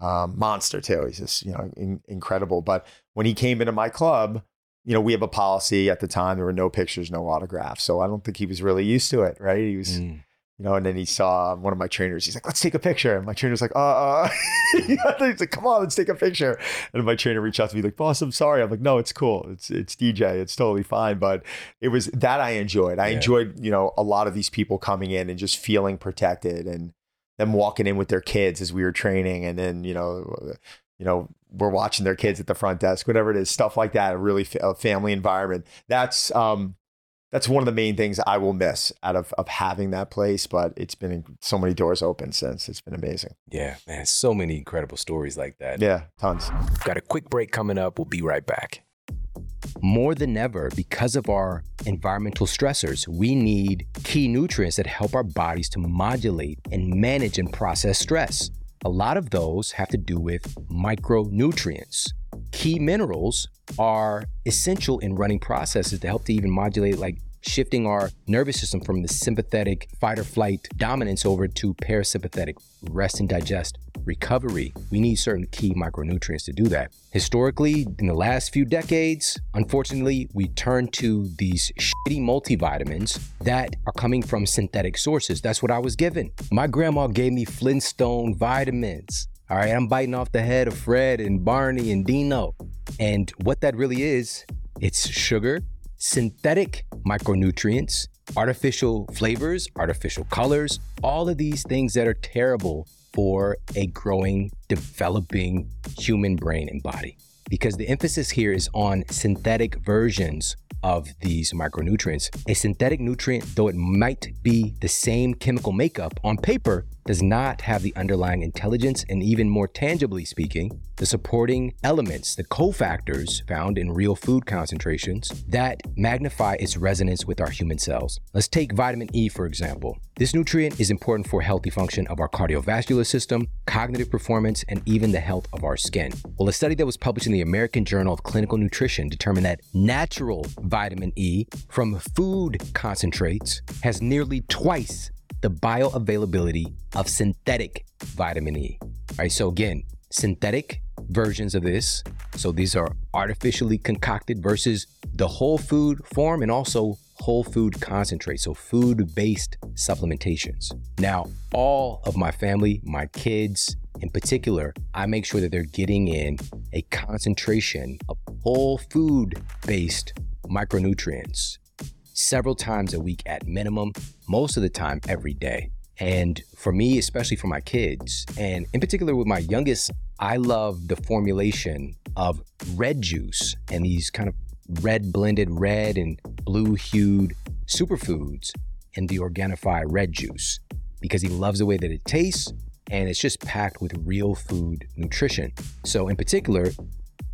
Um, monster too, he's just, you know, in, incredible. But when he came into my club, you know, we have a policy at the time, there were no pictures, no autographs. So I don't think he was really used to it, right? He was, mm. you know, and then he saw one of my trainers, he's like, let's take a picture. And my trainer was like, uh, uh, he's like, come on, let's take a picture. And my trainer reached out to me like, boss, I'm sorry. I'm like, no, it's cool. It's, it's D J. It's totally fine. But it was that I enjoyed. I yeah. enjoyed, you know, a lot of these people coming in and just feeling protected and them walking in with their kids as we were training. And then, you know, you know, we're watching their kids at the front desk, whatever it is, stuff like that. A really f- a family environment. That's, um, That's one of the main things I will miss out of, of having that place, but it's been so many doors open since. It's been amazing. Yeah, man, so many incredible stories like that. Yeah, tons. We've got a quick break coming up. We'll be right back. More than ever, because of our environmental stressors, we need key nutrients that help our bodies to modulate and manage and process stress. A lot of those have to do with micronutrients. Key minerals are essential in running processes to help to even modulate, like shifting our nervous system from the sympathetic fight or flight dominance over to parasympathetic rest and digest recovery. We need certain key micronutrients to do that. Historically, in the last few decades, unfortunately, we turned to these shitty multivitamins that are coming from synthetic sources. That's what I was given. My grandma gave me Flintstone vitamins. All right, I'm biting off the head of Fred and Barney and Dino. And what that really is, it's sugar, synthetic micronutrients, artificial flavors, artificial colors, all of these things that are terrible for a growing, developing human brain and body. Because the emphasis here is on synthetic versions of these micronutrients. A synthetic nutrient, though it might be the same chemical makeup on paper, does not have the underlying intelligence and, even more tangibly speaking, the supporting elements, the cofactors found in real food concentrations that magnify its resonance with our human cells. Let's take vitamin E, for example. This nutrient is important for healthy function of our cardiovascular system, cognitive performance, and even the health of our skin. Well, a study that was published in the American Journal of Clinical Nutrition determined that natural vitamin E from food concentrates has nearly twice the bioavailability of synthetic vitamin E. All right, so again, synthetic versions of this. So these are artificially concocted versus the whole food form and also whole food concentrate, so food-based supplementations. Now, all of my family, my kids in particular, I make sure that they're getting in a concentration of whole food-based micronutrients several times a week at minimum, most of the time every day. And for me, especially for my kids, and in particular with my youngest, I love the formulation of red juice and these kind of red blended, red and blue hued superfoods in the Organifi red juice, because he loves the way that it tastes and it's just packed with real food nutrition. So in particular,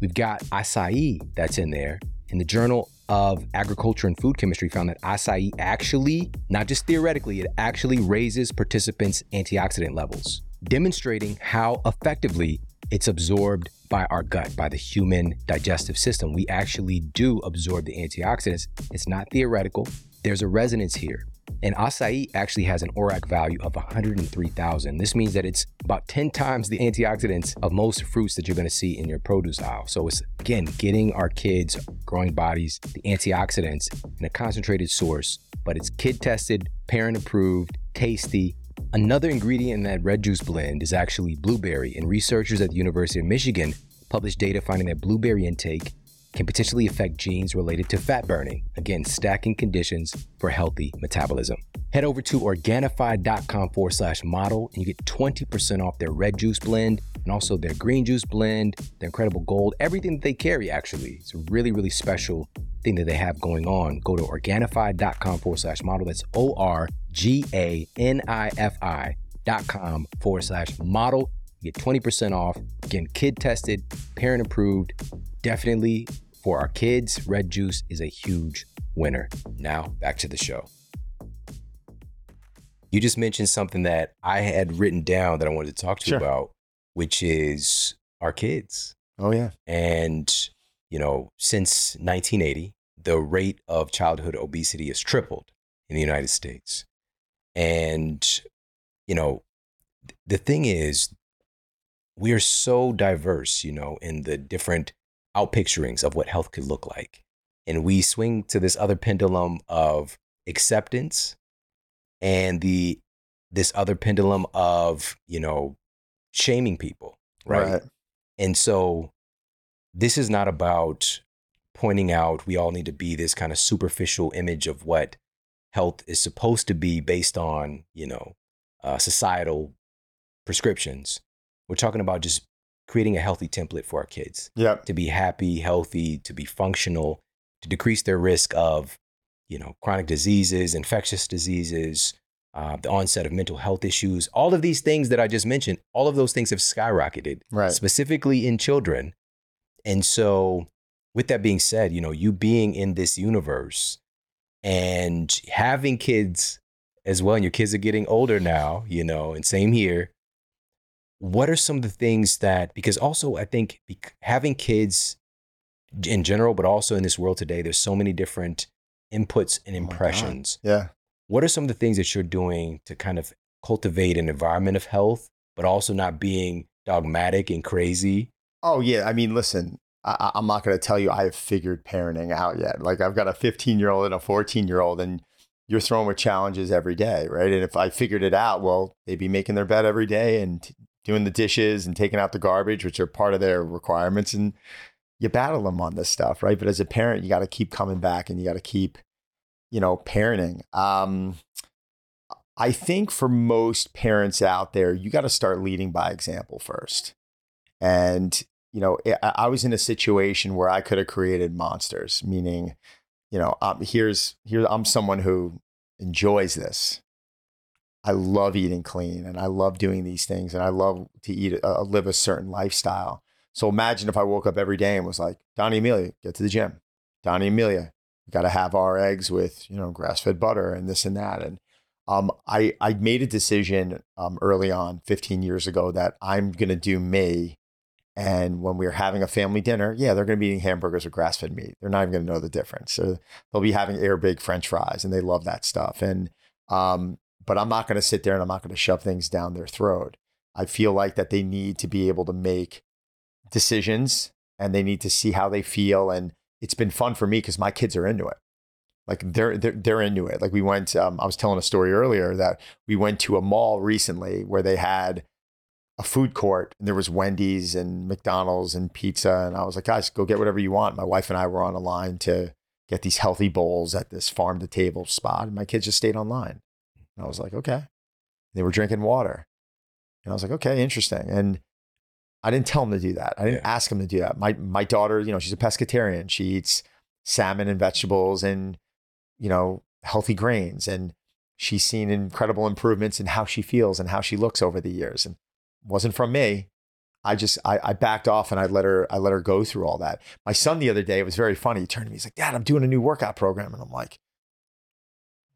we've got acai that's in there. In the Journal of Agriculture and Food Chemistry found that acai actually, not just theoretically, it actually raises participants' antioxidant levels, demonstrating how effectively it's absorbed by our gut, by the human digestive system. We actually do absorb the antioxidants. It's not theoretical. There's a resonance here. And acai actually has an O R A C value of one hundred three thousand. This means that it's about ten times the antioxidants of most fruits that you're going to see in your produce aisle. So it's, again, getting our kids' growing bodies the antioxidants in a concentrated source, but it's kid-tested, parent-approved, tasty. Another ingredient in that red juice blend is actually blueberry, and researchers at the University of Michigan published data finding that blueberry intake can potentially affect genes related to fat burning. Again, stacking conditions for healthy metabolism. Head over to Organifi.com forward slash model and you get twenty percent off their red juice blend and also their green juice blend, their incredible gold, everything that they carry actually. It's a really, really special thing that they have going on. Go to Organifi.com forward slash model. That's O-R-G-A-N-I-F-I.com forward slash model. You get twenty percent off. Again, kid tested, parent approved, definitely. For our kids, red juice is a huge winner. Now, back to the show. You just mentioned something that I had written down that I wanted to talk to sure. you about, which is our kids. Oh, yeah. And, you know, since nineteen eighty, the rate of childhood obesity has tripled in the United States. And, you know, th- the thing is, we are so diverse, you know, in the different outpicturings of what health could look like. And we swing to this other pendulum of acceptance and the this other pendulum of, you know, shaming people, right? right? And so this is not about pointing out we all need to be this kind of superficial image of what health is supposed to be based on, you know, uh, societal prescriptions. We're talking about just creating a healthy template for our kids yep. to be happy, healthy, to be functional, to decrease their risk of, you know, chronic diseases, infectious diseases, uh, the onset of mental health issues, all of these things that I just mentioned, all of those things have skyrocketed, right. specifically in children. And so with that being said, you know, you being in this universe and having kids as well, and your kids are getting older now, you know, and same here. What are some of the things that, because also I think having kids in general, but also in this world today, there's so many different inputs and impressions. Oh yeah. What are some of the things that you're doing to kind of cultivate an environment of health, but also not being dogmatic and crazy? Oh yeah. I mean, listen, I, I'm not going to tell you I have figured parenting out yet. Like I've got a fifteen year old and a fourteen year old and you're thrown with challenges every day. Right. And if I figured it out, well, they'd be making their bed every day and t- doing the dishes and taking out the garbage, which are part of their requirements. And you battle them on this stuff, right? But as a parent, you got to keep coming back and you got to keep, you know, parenting. Um, I think for most parents out there, you got to start leading by example first. And, you know, I was in a situation where I could have created monsters, meaning you know, I'm, here's here I'm someone who enjoys this. I love eating clean and I love doing these things and I love to eat, uh, live a certain lifestyle. So imagine if I woke up every day and was like, Donnie Amelia, get to the gym. Donnie Amelia, we got to have our eggs with, you know, grass-fed butter and this and that. And um, I, I made a decision um, early on, fifteen years ago, that I'm going to do me. And when we're having a family dinner, yeah, they're going to be eating hamburgers with grass-fed meat. They're not even going to know the difference. So they'll be having air baked French fries and they love that stuff. And, um, but I'm not going to sit there and I'm not going to shove things down their throat. I feel like that they need to be able to make decisions and they need to see how they feel. And it's been fun for me because my kids are into it. Like they're, they're, they're into it. Like we went, um, I was telling a story earlier that we went to a mall recently where they had a food court and there was Wendy's and McDonald's and pizza. And I was like, guys, go get whatever you want. My wife and I were on a line to get these healthy bowls at this farm to table spot. And my kids just stayed online. And I was like, okay. They were drinking water. And I was like, okay, interesting. And I didn't tell them to do that. I didn't yeah. ask them to do that. My my daughter, you know, she's a pescatarian. She eats salmon and vegetables and, you know, healthy grains. And she's seen incredible improvements in how she feels and how she looks over the years. And it wasn't from me. I just, I, I backed off and I let her, I let her go through all that. My son the other day, it was very funny. He turned to me, he's like, Dad, I'm doing a new workout program. And I'm like,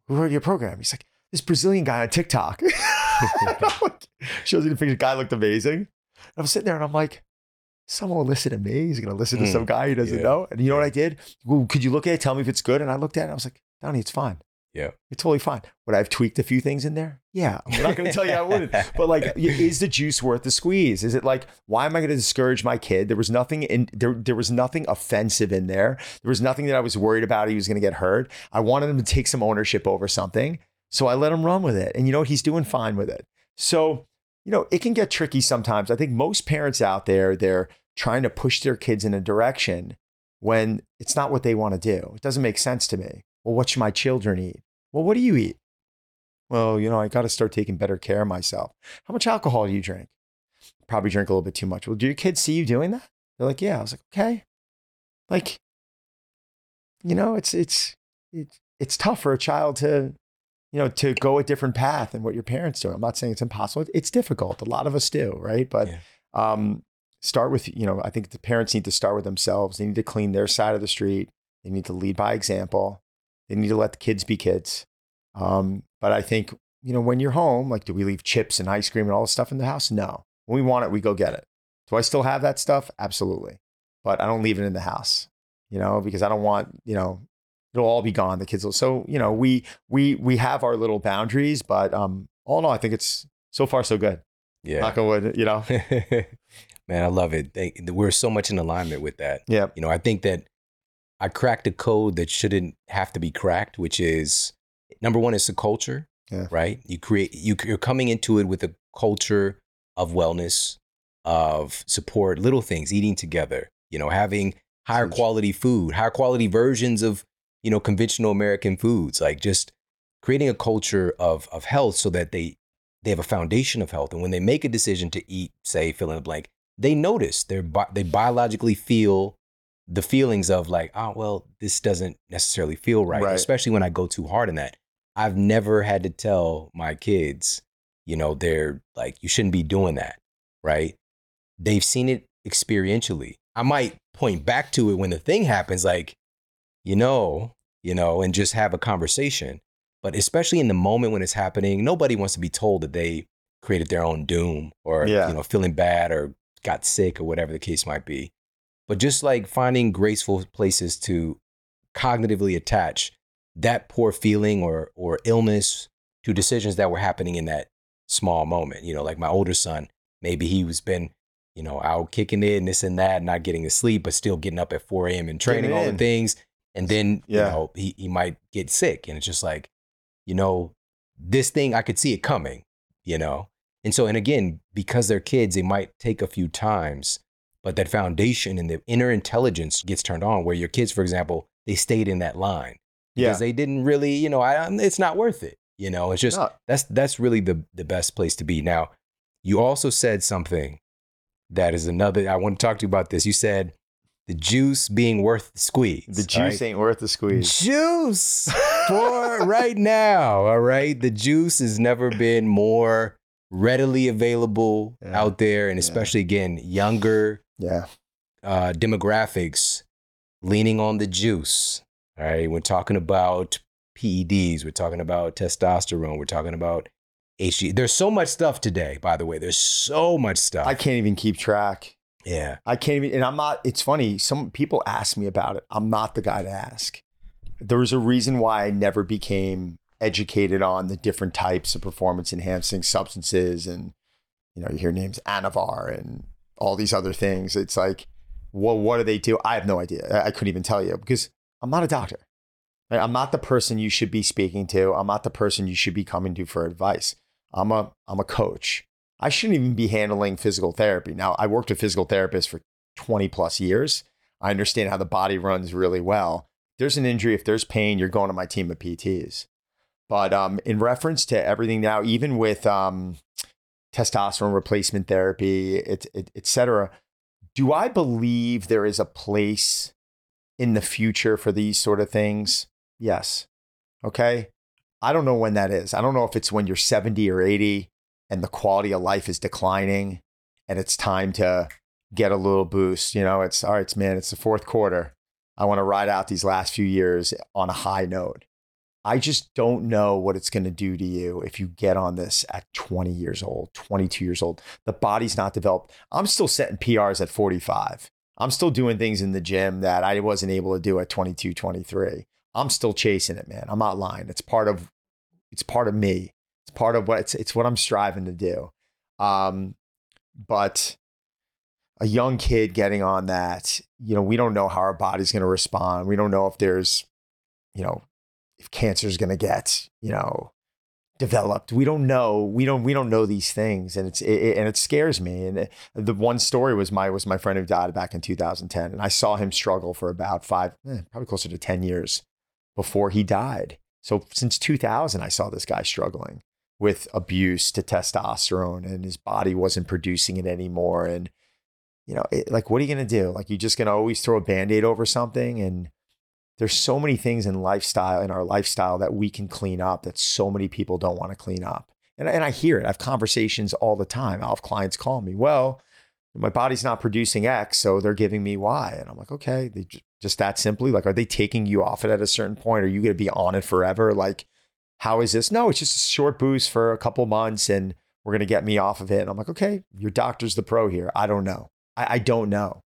who wrote your program? He's like, this Brazilian guy on TikTok. Like, shows me the picture. The guy looked amazing. And I'm sitting there and I'm like, someone will listen to me. He's going to listen mm, to some guy he doesn't yeah, know. And you know yeah. what I did? Well, could you look at it? Tell me if it's good. And I looked at it and I was like, Donnie, it's fine. Yeah. It's totally fine. Would I have tweaked a few things in there? Yeah. I'm not going to tell you I wouldn't. But like, is the juice worth the squeeze? Is it like, why am I going to discourage my kid? There was nothing in there. There was nothing offensive in there. There was nothing that I was worried about. He was going to get hurt. I wanted him to take some ownership over something. So I let him run with it. And you know, he's doing fine with it. So, you know, it can get tricky sometimes. I think most parents out there, they're trying to push their kids in a direction when it's not what they want to do. It doesn't make sense to me. Well, what should my children eat? Well, what do you eat? Well, you know, I got to start taking better care of myself. How much alcohol do you drink? Probably drink a little bit too much. Well, do your kids see you doing that? They're like, yeah. I was like, okay. Like, you know, it's, it's, it's, it's tough for a child to, you know, to go a different path than what your parents do. I'm not saying it's impossible. It's difficult. A lot of us do, right? But yeah. um, start with, you know, I think the parents need to start with themselves. They need to clean their side of the street. They need to lead by example. They need to let the kids be kids. Um, but I think, you know, when you're home, like, do we leave chips and ice cream and all this stuff in the house? No. When we want it, we go get it. Do I still have that stuff? Absolutely. But I don't leave it in the house, you know, because I don't want, you know, it'll all be gone. The kids will. So, you know, we, we, we have our little boundaries, but um, all in all, I think it's so far so good. Yeah. Knock on wood, you know? Man, I love it. They, we're so much in alignment with that. Yeah. You know, I think that I cracked a code that shouldn't have to be cracked, which is number one, it's a culture, yeah. right? You create, you, you're coming into it with a culture of wellness, of support, little things, eating together, you know, having higher Huge. quality food, higher quality versions of, you know, conventional American foods, like just creating a culture of of health so that they they have a foundation of health. And when they make a decision to eat, say, fill in the blank, they notice they're bi- they biologically feel the feelings of like, oh, well, this doesn't necessarily feel right, right, especially when I go too hard in that. I've never had to tell my kids, you know, they're like, you shouldn't be doing that, right? They've seen it experientially. I might point back to it when the thing happens, like, you know, you know, and just have a conversation. But especially in the moment when it's happening, nobody wants to be told that they created their own doom or, yeah. you know, feeling bad or got sick or whatever the case might be. But just like finding graceful places to cognitively attach that poor feeling or or illness to decisions that were happening in that small moment. You know, like my older son, maybe he was been, you know, out kicking it and this and that, not getting to sleep, but still getting up at four a.m. and training all the things. And then, yeah. you know, he, he might get sick. And it's just like, you know, this thing, I could see it coming, you know? And so, and again, because they're kids, they might take a few times, but that foundation and the inner intelligence gets turned on where your kids, for example, they stayed in that line because yeah. they didn't really, you know, I, it's not worth it. You know, it's just, no. that's, that's really the, the best place to be. Now, you also said something that is another, I want to talk to you about this. You said, The juice being worth the squeeze. The juice right? ain't worth the squeeze. Juice for right now, all right? The juice has never been more readily available yeah. out there, and especially, yeah. again, younger yeah. uh, demographics leaning on the juice, all right? We're talking about P E Ds. We're talking about testosterone. We're talking about H G. There's so much stuff today, by the way. There's so much stuff. I can't even keep track. Yeah. I can't even, and I'm not, it's funny. Some people ask me about it. I'm not the guy to ask. There was a reason why I never became educated on the different types of performance enhancing substances. And, you know, you hear names, Anavar and all these other things. It's like, well, what do they do? I have no idea. I couldn't even tell you because I'm not a doctor. I'm not the person you should be speaking to. I'm not the person you should be coming to for advice. I'm a, I'm a coach. I shouldn't even be handling physical therapy. Now, I worked with physical therapists for twenty plus years. I understand how the body runs really well. If there's an injury, if there's pain, you're going to my team of P Ts. But um, in reference to everything now, even with um, testosterone replacement therapy, et, et, et cetera, do I believe there is a place in the future for these sort of things? Yes. Okay. I don't know when that is. I don't know if it's when you're seventy or eighty. And the quality of life is declining and it's time to get a little boost. You know, it's all right, man, it's the fourth quarter. I want to ride out these last few years on a high note. I just don't know what it's going to do to you if you get on this at twenty years old, twenty-two years old. The body's not developed. I'm still setting P Rs at forty-five. I'm still doing things in the gym that I wasn't able to do at twenty-two, twenty-three. I'm still chasing it, man. I'm not lying. It's part of, it's part of me. Part of what it's, it's what I'm striving to do. Um, but a young kid getting on that, you know, we don't know how our body's going to respond. We don't know if there's, you know, if cancer is going to get, you know, developed. We don't know. We don't, we don't know these things. And it's, it, it, and it scares me. And it, the one story was my, was my friend who died back in two thousand ten. And I saw him struggle for about five, eh, probably closer to ten years before he died. So since two thousand, I saw this guy struggling with abuse to testosterone, and his body wasn't producing it anymore. And, you know, it, like, what are you going to do? Like, you're just going to always throw a Band-Aid over something. And there's so many things in lifestyle, in our lifestyle, that we can clean up that so many people don't want to clean up. And, and I hear it. I have conversations all the time. I'll have clients call me, well, my body's not producing X, so they're giving me Y. And I'm like, okay, they just, just that simply, like, are they taking you off it at a certain point? Are you going to be on it forever? Like, how is this? No, it's just a short boost for a couple months and we're going to get me off of it. And I'm like, okay, your doctor's the pro here. I don't know. I, I don't know.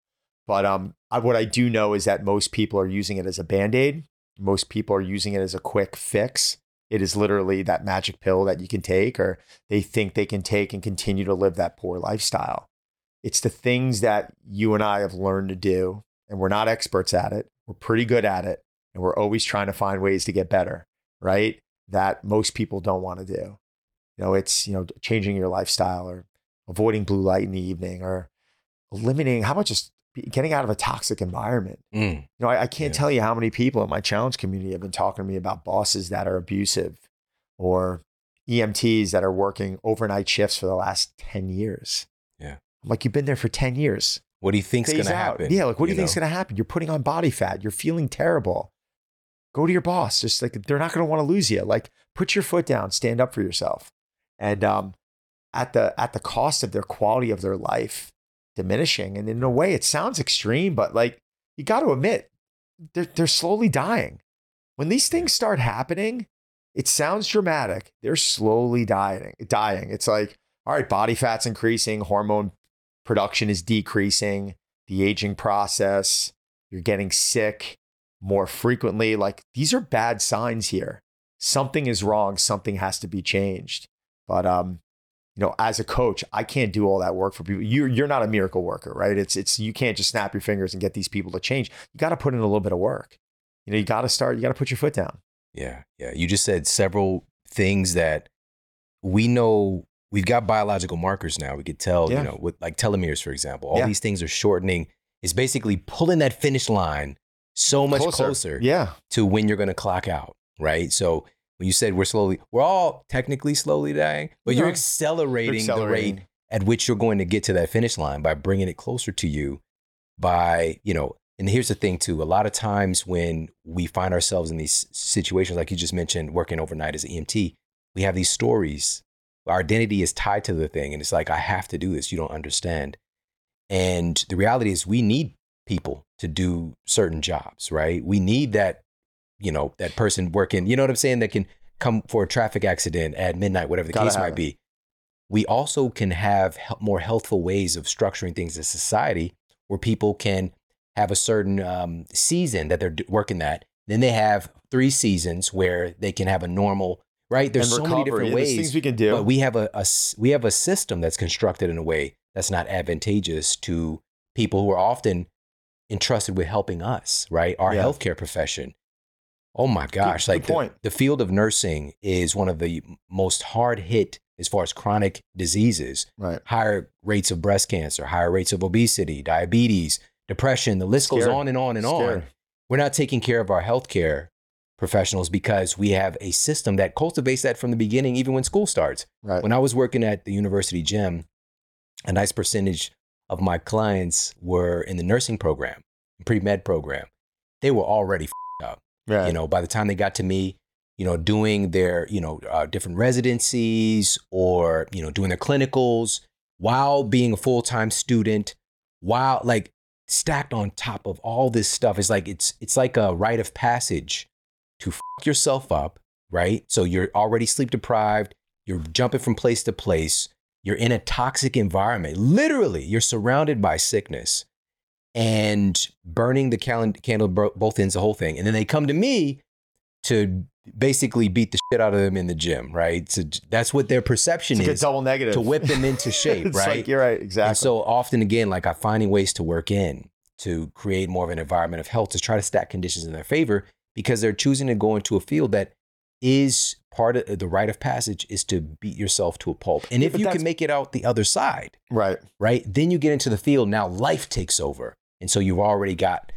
But um, I, what I do know is that most people are using it as a Band-Aid. Most people are using it as a quick fix. It is literally that magic pill that you can take, or they think they can take and continue to live that poor lifestyle. It's the things that you and I have learned to do, and we're not experts at it. We're pretty good at it, and we're always trying to find ways to get better, right? That most people don't want to do. You know, it's, you know, changing your lifestyle, or avoiding blue light in the evening, or eliminating, how about just getting out of a toxic environment? Mm. You know, I, I can't yeah. tell you how many people in my challenge community have been talking to me about bosses that are abusive, or E M Ts that are working overnight shifts for the last ten years. Yeah. I'm like, you've been there for ten years. What do you think's going to happen? Yeah, like, what do you, you think's going to happen? You're putting on body fat. You're feeling terrible. Go to your boss. Just like, they're not going to want to lose you. Like, put your foot down. Stand up for yourself. And um, at the at the cost of their quality of their life diminishing. And in a way, it sounds extreme, but like, you got to admit, they're they're slowly dying. When these things start happening, it sounds dramatic. They're slowly dying. Dying. It's like, all right, body fat's increasing, hormone production is decreasing, the aging process, you're getting sick more frequently. Like, these are bad signs here. Something is wrong. Something has to be changed. But, um, you know, as a coach, I can't do all that work for people. You're, you're not a miracle worker, right? It's, it's, you can't just snap your fingers and get these people to change. You got to put in a little bit of work. You know, you got to start, you got to put your foot down. Yeah. Yeah. You just said several things that we know. We've got biological markers now. We could tell, yeah. you know, with like telomeres, for example, all yeah. these things are shortening. It's basically pulling that finish line so much closer, closer yeah. to when you're going to clock out, right? So when you said we're slowly, we're all technically slowly dying, but yeah. you're, accelerating you're accelerating the rate at which you're going to get to that finish line by bringing it closer to you, by, you know, And here's the thing too, a lot of times when we find ourselves in these situations, like you just mentioned, working overnight as an E M T, we have these stories. Our identity is tied to the thing. And it's like, I have to do this. You don't understand. And the reality is we need people to do certain jobs, right? We need that, you know, that person working, you know what I'm saying? That can come for a traffic accident at midnight, whatever the Gotta case might it. be. We also can have more healthful ways of structuring things in society where people can have a certain um, season that they're working at. Then they have three seasons where they can have a normal, right? There's so many different yeah, ways, things we can do. But we have a, a, we have a system that's constructed in a way that's not advantageous to people who are often entrusted with helping us, right? Our yeah. healthcare profession. Oh my gosh. Good, like good point. The, the field of nursing is one of the most hard hit as far as chronic diseases, right? Higher rates of breast cancer, higher rates of obesity, diabetes, depression, the list Scary. goes on and on and Scary. on. We're not taking care of our healthcare professionals because we have a system that cultivates that from the beginning, even when school starts. Right. When I was working at the university gym, a nice percentage of my clients were in the nursing program, pre-med program. They were already f***ed up. Right. You know, by the time they got to me, you know, doing their, you know, uh, different residencies or, you know, doing their clinicals while being a full-time student, while like stacked on top of all this stuff. It's like, it's, it's like a rite of passage to fuck yourself up, right? So you're already sleep deprived, you're jumping from place to place, you're in a toxic environment. Literally, you're surrounded by sickness and burning the cal- candle both ends, the whole thing. And then they come to me to basically beat the shit out of them in the gym, right? So that's what their perception it's is. It's a double negative. To whip them into shape, it's right? Like, you're right, exactly. And so often again, like I'm finding ways to work in to create more of an environment of health to try to stack conditions in their favor because they're choosing to go into a field that is part of the rite of passage is to beat yourself to a pulp. And yeah, if you can make it out the other side, right, right, then you get into the field, now life takes over. And so you've already got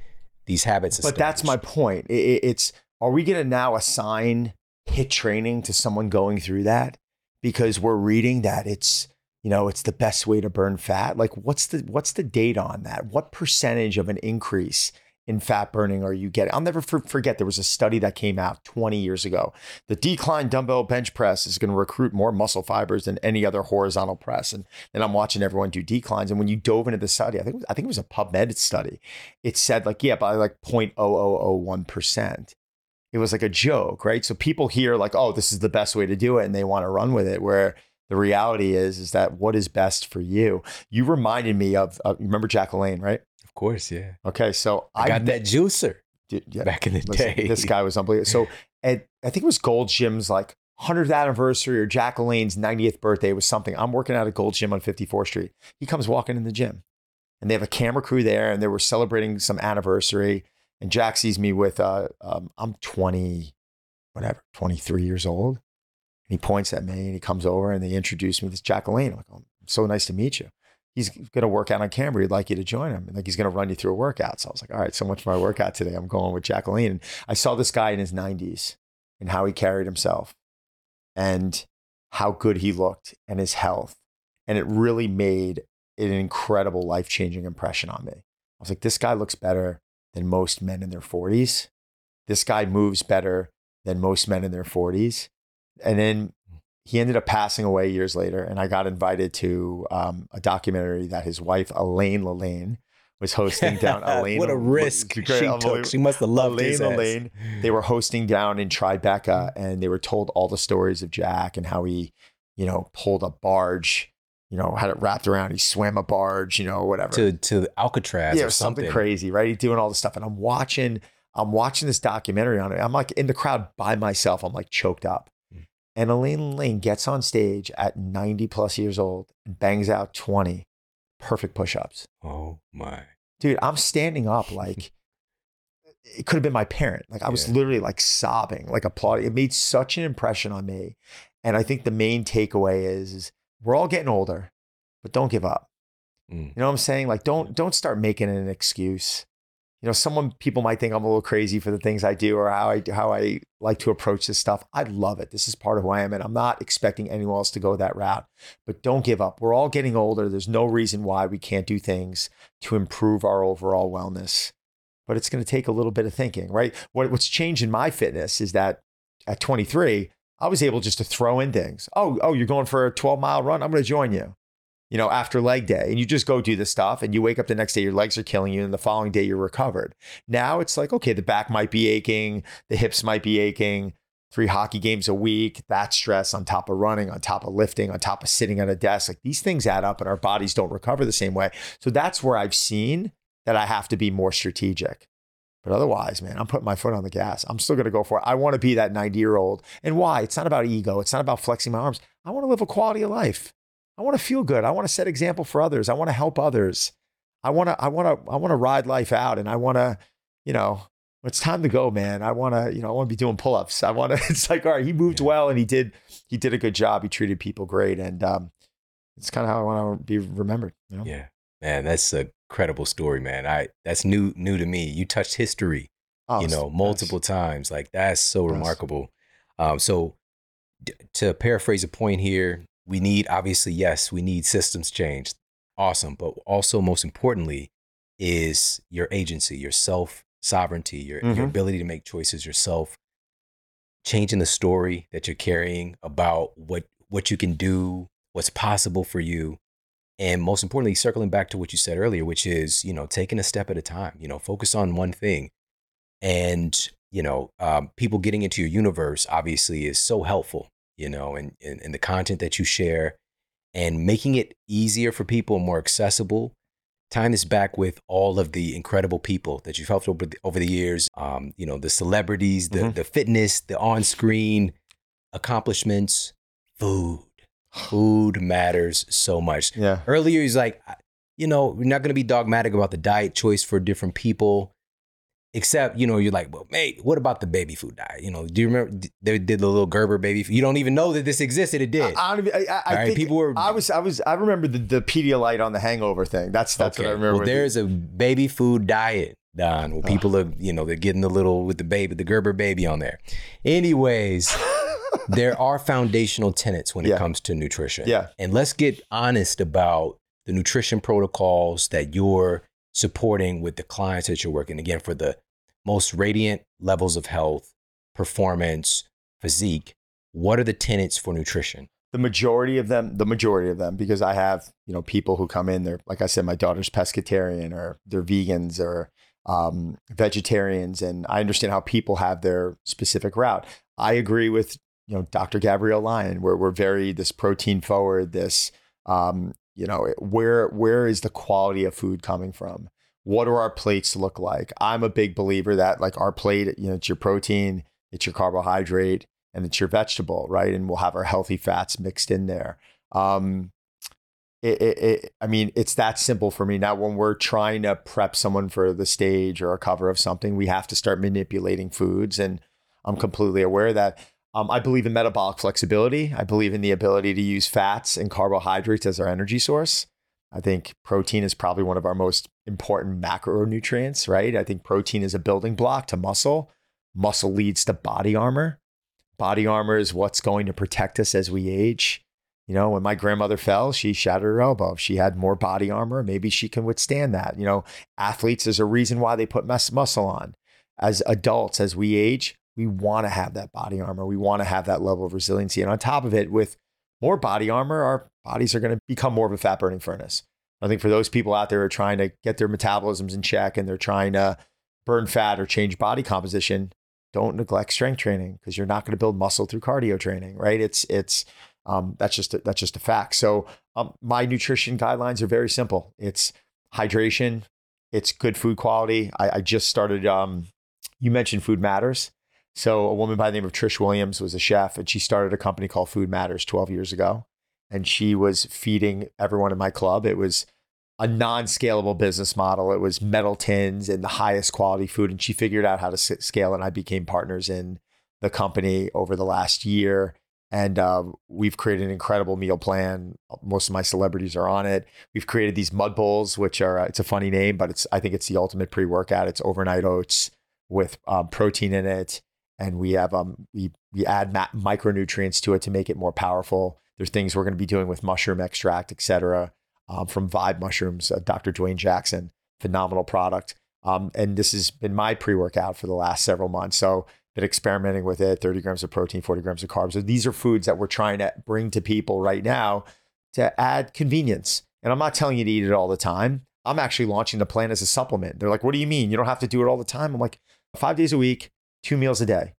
these habits established. But that's my point. It, it's, are we going to now assign HIIT training to someone going through that because we're reading that it's, you know, it's the best way to burn fat? Like what's the, what's the data on that? What percentage of an increase in fat burning are you getting? I'll never for, forget. There was a study that came out twenty years ago. The decline dumbbell bench press is going to recruit more muscle fibers than any other horizontal press. And then I'm watching everyone do declines. And when you dove into the study, I think, it was, I think it was a PubMed study. It said like, yeah, by like zero point zero zero zero one percent. It was like a joke, right? So people hear like, oh, this is the best way to do it and they want to run with it, where the reality is, is that what is best for you? You reminded me of, uh, you remember Jack LaLanne, right? Of course, yeah. Okay, so I, I got that juicer dude, yeah, back in the listen, day. This guy was unbelievable. So at, I think it was Gold Gym's like hundredth anniversary or Jack LaLanne's ninetieth birthday was something. I'm working out at Gold Gym on fifty-fourth street. He comes walking in the gym and they have a camera crew there and they were celebrating some anniversary. And Jack sees me with, uh, um, I'm twenty, whatever, twenty-three years old. And he points at me and he comes over and they introduce me to Jack LaLanne. I'm like, oh, so nice to meet you. He's going to work out on camera. He'd like you to join him. And like, he's going to run you through a workout. So I was like, all right, so much for my workout today. I'm going with Jack LaLanne. And I saw this guy in his nineties and how he carried himself and how good he looked and his health. And it really made an incredible life-changing impression on me. I was like, this guy looks better than most men in their forties. This guy moves better than most men in their forties. And then he ended up passing away years later. And I got invited to um, a documentary that his wife, Elaine LaLanne, was hosting down. Elaine, what a risk what, she took. She must have loved Elaine LaLanne. They were hosting down in Tribeca and they were told all the stories of Jack and how he, you know, pulled a barge, you know, had it wrapped around. He swam a barge, you know, whatever. To to Alcatraz yeah, or something. something crazy, right? He's doing all this stuff. And I'm watching, I'm watching this documentary on it. I'm like in the crowd by myself. I'm like choked up. Mm. And Elaine Lane gets on stage at ninety plus years old and bangs out twenty perfect push-ups. Oh my. Dude, I'm standing up like, it could have been my parent. Like I was yeah. literally like sobbing, like applauding. It made such an impression on me. And I think the main takeaway is, is we're all getting older, but don't give up. Mm. You know what I'm saying? Like, don't don't start making an excuse. You know, someone, people might think I'm a little crazy for the things I do or how I how I like to approach this stuff. I love it. This is part of who I am, and I'm not expecting anyone else to go that route. But don't give up. We're all getting older. There's no reason why we can't do things to improve our overall wellness. but it's going to take a little bit of thinking, right? What, what's changed in my fitness is that at twenty-three, I was able just to throw in things. Oh, oh, you're going for a twelve mile run. I'm going to join you, you know, after leg day. And you just go do this stuff and you wake up the next day, your legs are killing you. And the following day you're recovered. Now it's like, okay, the back might be aching. The hips might be aching. Three hockey games a week, that stress on top of running, on top of lifting, on top of sitting at a desk. Like these things add up and our bodies don't recover the same way. So that's where I've seen that I have to be more strategic. But otherwise, man, I'm putting my foot on the gas. I'm still going to go for it. I want to be that ninety year old. And why? It's not about ego. It's not about flexing my arms. I want to live a quality of life. I want to feel good. I want to set example for others. I want to help others. I want to, I want to, I want to ride life out. And I want to, you know, it's time to go, man. I want to, you know, I want to be doing pull-ups. I want to, it's like, all right, he moved well and he did, he did a good job. He treated people great. And um, it's kind of how I want to be remembered. You know? Yeah, man, that's a credible story, man. I, that's new, new to me. You touched history, oh, you know, multiple nice. times. Like that's so nice. remarkable. Um, so d- to paraphrase a point here, we need, obviously, yes, we need systems change. Awesome. But also most importantly is your agency, yourself. Sovereignty, your, mm-hmm. your ability to make choices yourself, changing the story that you're carrying about what, what you can do, what's possible for you. And most importantly, circling back to what you said earlier, which is, you know, taking a step at a time, you know, focus on one thing. And, you know, um, people getting into your universe obviously is so helpful, you know, and, and, and the content that you share and making it easier for people, more accessible. Tying this back with all of the incredible people that you've helped over the, over the years, um, you know, the celebrities, the, mm-hmm. the fitness, the on-screen accomplishments, food. Food matters so much. Yeah. Earlier, he's like, you know, we're not going to be dogmatic about the diet choice for different people, except, you know, you're like, well, mate, what about the baby food diet? You know, do you remember they did the little Gerber baby food? You don't even know that this existed. It did. I, I, I, I right? think people were. I was, I was, I remember the, the Pedialyte on the hangover thing. That's, that's okay. what I remember. Well, there is a baby food diet, Don, where people are, you know, they're getting the little with the baby, the Gerber baby on there. Anyways, there are foundational tenets when yeah. it comes to nutrition. Yeah. And let's get honest about the nutrition protocols that you're supporting with the clients that you're working, again, for the most radiant levels of health, performance, physique. What are the tenets for nutrition? The majority of them, the majority of them, because I have, you know, people who come in, they're, like I said, my daughter's pescatarian or they're vegans or um, vegetarians. And I understand how people have their specific route. I agree with, you know, Doctor Gabrielle Lyon, where we're very, this protein forward, this, um, you know, where where is the quality of food coming from? What do our plates look like? I'm a big believer that like our plate, you know, it's your protein, it's your carbohydrate, and it's your vegetable, right? And we'll have our healthy fats mixed in there. Um, it, it, it, I mean, it's that simple for me. Now, when we're trying to prep someone for the stage or a cover of something, we have to start manipulating foods. And I'm completely aware of that. Um, I believe in metabolic flexibility. I believe in the ability to use fats and carbohydrates as our energy source. I think protein is probably one of our most important macronutrients, right? I think protein is a building block to muscle. Muscle leads to body armor. Body armor is what's going to protect us as we age. You know, when my grandmother fell, she shattered her elbow. If she had more body armor, maybe she can withstand that. You know, athletes, there's a reason why they put muscle on. As adults, as we age, we want to have that body armor. We want to have that level of resiliency. And on top of it, with more body armor, our bodies are going to become more of a fat burning furnace. I think for those people out there who are trying to get their metabolisms in check and they're trying to burn fat or change body composition, don't neglect strength training because you're not going to build muscle through cardio training, right? It's, it's, um, that's just, a, that's just a fact. So um, my nutrition guidelines are very simple. It's hydration. It's good food quality. I, I just started, um, you mentioned Food Matters. So a woman by the name of Trish Williams was a chef and she started a company called Food Matters twelve years ago. And she was feeding everyone in my club. It was a non-scalable business model. It was metal tins and the highest quality food. And she figured out how to scale. And I became partners in the company over the last year. And uh, we've created an incredible meal plan. Most of my celebrities are on it. We've created these mud bowls, which are, uh, it's a funny name, but it's I think it's the ultimate pre-workout. It's overnight oats with um, protein in it. And we have um we we add ma- micronutrients to it to make it more powerful. There's things we're going to be doing with mushroom extract, et cetera, um, from Vibe Mushrooms. Uh, Doctor Dwayne Jackson, phenomenal product. Um, and this has been my pre-workout for the last several months. So been experimenting with it, thirty grams of protein, forty grams of carbs. So these are foods that we're trying to bring to people right now to add convenience. And I'm not telling you to eat it all the time. I'm actually launching the plan as a supplement. They're like, what do you mean? You don't have to do it all the time. I'm like, five days a week, two meals a day.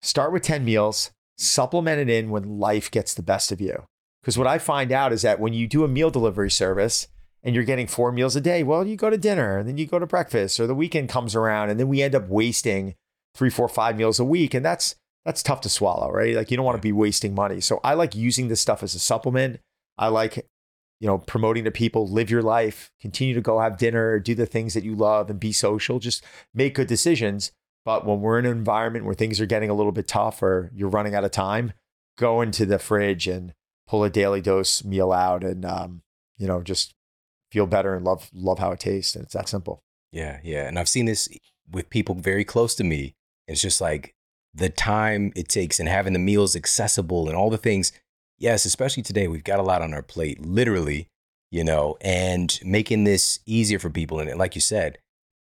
Start with ten meals, supplement it in when life gets the best of you. Because what I find out is that when you do a meal delivery service and you're getting four meals a day, well, you go to dinner and then you go to breakfast, or the weekend comes around, and then we end up wasting three, four, five meals a week. And that's that's tough to swallow, right? Like, you don't want to be wasting money. So I like using this stuff as a supplement. I like, you know, promoting to people, live your life, continue to go have dinner, do the things that you love and be social, just make good decisions. But when we're in an environment where things are getting a little bit tough or you're running out of time, go into the fridge and pull a daily dose meal out and, um, you know, just feel better and love, love how it tastes. And it's that simple. Yeah. Yeah. And I've seen this with people very close to me. It's just like the time it takes and having the meals accessible and all the things. Yes, especially today, we've got a lot on our plate, literally, you know, and making this easier for people. And like you said,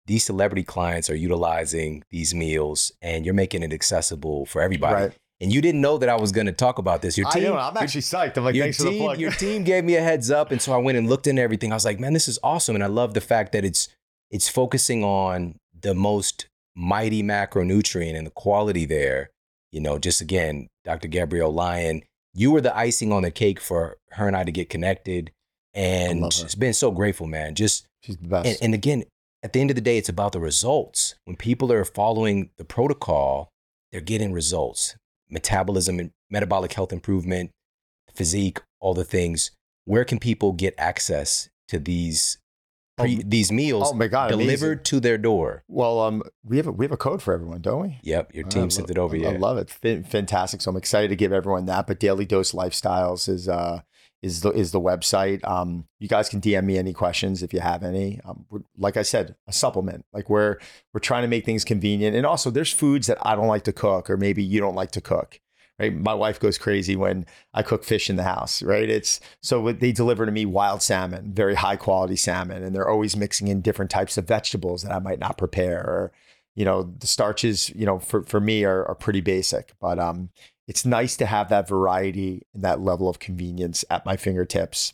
these celebrity clients are utilizing these meals and you're making it accessible for everybody. Right. And you didn't know that I was going to talk about this. Your team, I know, I'm actually psyched. I'm like, thanks team, for the plug. Your team gave me a heads up. And so I went and looked into everything. I was like, man, this is awesome. And I love the fact that it's it's focusing on the most mighty macronutrient and the quality there. You know, just again, Doctor Gabrielle Lyon, you were the icing on the cake for her and I to get connected. And it's been so grateful, man. Just, she's the best. And, and again, at the end of the day, it's about the results. When people are following the protocol, they're getting results. Metabolism and metabolic health improvement, physique, all the things. Where can people get access to these pre, oh, these meals oh my God, delivered amazing. to their door? Well, um, we have a, we have a code for everyone, don't we? Yep, your team uh, sent it over. I, yeah, I love it. F- fantastic. So I'm excited to give everyone that. But Daily Dose Lifestyles is uh is the is the website. Um, you guys can D M me any questions if you have any. Um, like I said, a supplement. Like we're we're trying to make things convenient, and also there's foods that I don't like to cook, or maybe you don't like to cook. Right? My wife goes crazy when I cook fish in the house, right? It's so what they deliver to me, wild salmon, very high quality salmon. And they're always mixing in different types of vegetables that I might not prepare. Or, you know, the starches, you know, for, for me are, are pretty basic, but um, it's nice to have that variety and that level of convenience at my fingertips.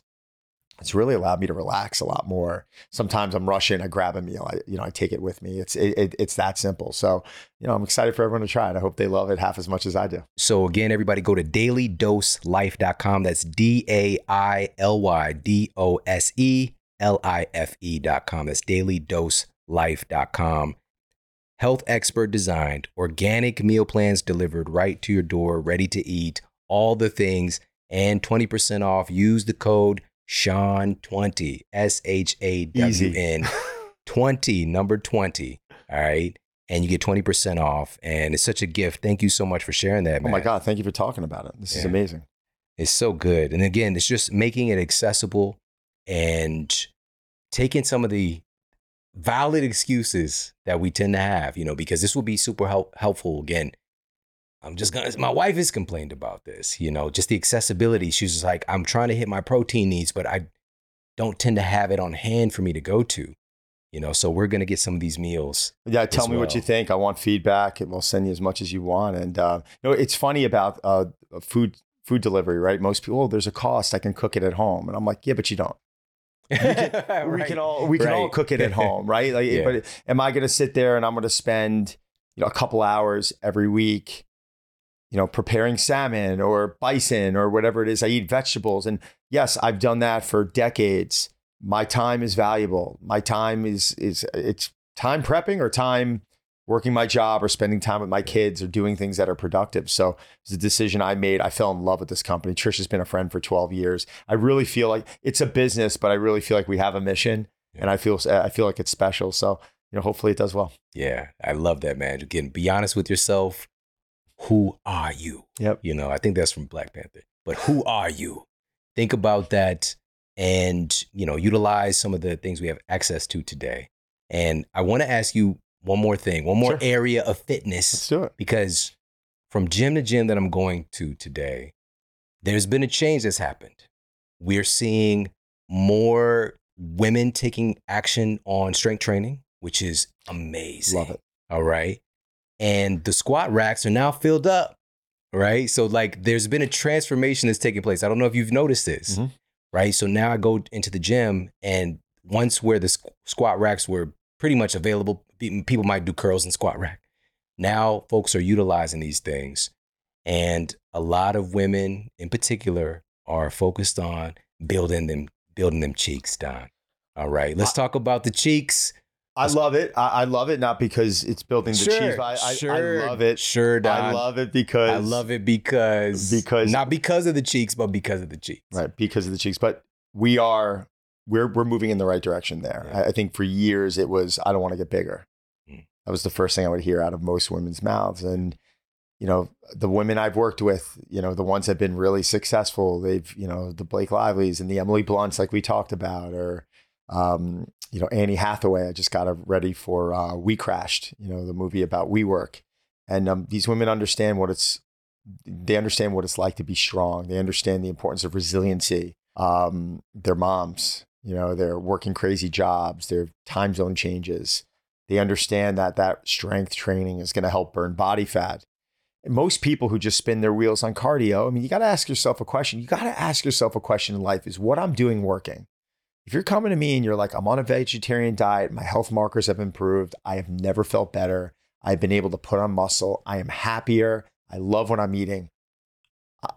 It's really allowed me to relax a lot more. Sometimes I'm rushing, I grab a meal, I, you know, I take it with me. It's it, it, it's that simple. So, you know, I'm excited for everyone to try it. I hope they love it half as much as I do. So again, everybody go to daily dose life dot com. That's D A I L Y D O S E L I F E dot com. That's daily dose life dot com. Health expert designed, organic meal plans delivered right to your door, ready to eat, all the things, and twenty percent off. Use the code Sean twenty, S H A W N, twenty, number twenty, all right? And you get twenty percent off, and it's such a gift. Thank you so much for sharing that, man. Oh my God, thank you for talking about it. This yeah. is amazing. It's so good. And again, it's just making it accessible and taking some of the valid excuses that we tend to have, you know, because this will be super help- helpful again. I'm just gonna, my wife has complained about this, you know, just the accessibility. She's just like, I'm trying to hit my protein needs, but I don't tend to have it on hand for me to go to, you know, so we're going to get some of these meals. Yeah. Tell me well. what you think. I want feedback, and we'll send you as much as you want. And, uh, you know, it's funny about, uh, food, food delivery, right? Most people, oh, there's a cost, I can cook it at home. And I'm like, yeah, but you don't. We can, right. we can all, we can right. all cook it at home. Right. Like, yeah. But am I going to sit there and I'm going to spend, you know, a couple hours every week, you know, preparing salmon or bison or whatever it is? I eat vegetables. And yes, I've done that for decades. My time is valuable. My time is, is it's time prepping or time working my job or spending time with my kids or doing things that are productive. So it's a decision I made. I fell in love with this company. Trish has been a friend for twelve years. I really feel like it's a business, but I really feel like we have a mission, yeah. and I feel, I feel like it's special. So, you know, hopefully it does well. Yeah. I love that, man. Again, be honest with yourself. Who are you? Yep. You know, I think that's from Black Panther. But who are you? Think about that and, you know, utilize some of the things we have access to today. And I want to ask you one more thing, one more sure. area of fitness. Let's do it. Because from gym to gym that I'm going to today, there's been a change that's happened. We're seeing more women taking action on strength training. which is amazing. Love it. All right. And the squat racks are now filled up, right? So like there's been a transformation that's taking place. I don't know if you've noticed this, mm-hmm. right? So now I go into the gym, and once where the squat racks were pretty much available, people might do curls and squat rack. Now folks are utilizing these things. And a lot of women in particular are focused on building them, building them cheeks, Don. All right, let's I, talk about the cheeks. Let's I love it. I, I love it, not because it's building the sure, cheeks. I, sure, I, I love it. Sure, Don. I love it because. I love it because. Because. Not because of the cheeks, but because of the cheeks. Right, because of the cheeks. But we are, we're we're moving in the right direction there. Yeah. I, I think for years it was, I don't want to get bigger. Mm. That was the first thing I would hear out of most women's mouths. And you know, the women I've worked with, you know, the ones that have been really successful, they've, you know, the Blake Lively's and the Emily Blunts, like we talked about, or, um, you know, Anne Hathaway. I just got her ready for uh, We Crashed, you know, the movie about WeWork. And um, these women understand what it's, they understand what it's like to be strong. They understand the importance of resiliency. Um, they're moms, you know, they're working crazy jobs, their time zone changes. They understand that that strength training is going to help burn body fat. Most people who just spin their wheels on cardio, I mean, you got to ask yourself a question. You got to ask yourself a question in life: is what I'm doing working? If you're coming to me and you're like, I'm on a vegetarian diet, my health markers have improved, I have never felt better, I've been able to put on muscle, I am happier, I love what I'm eating,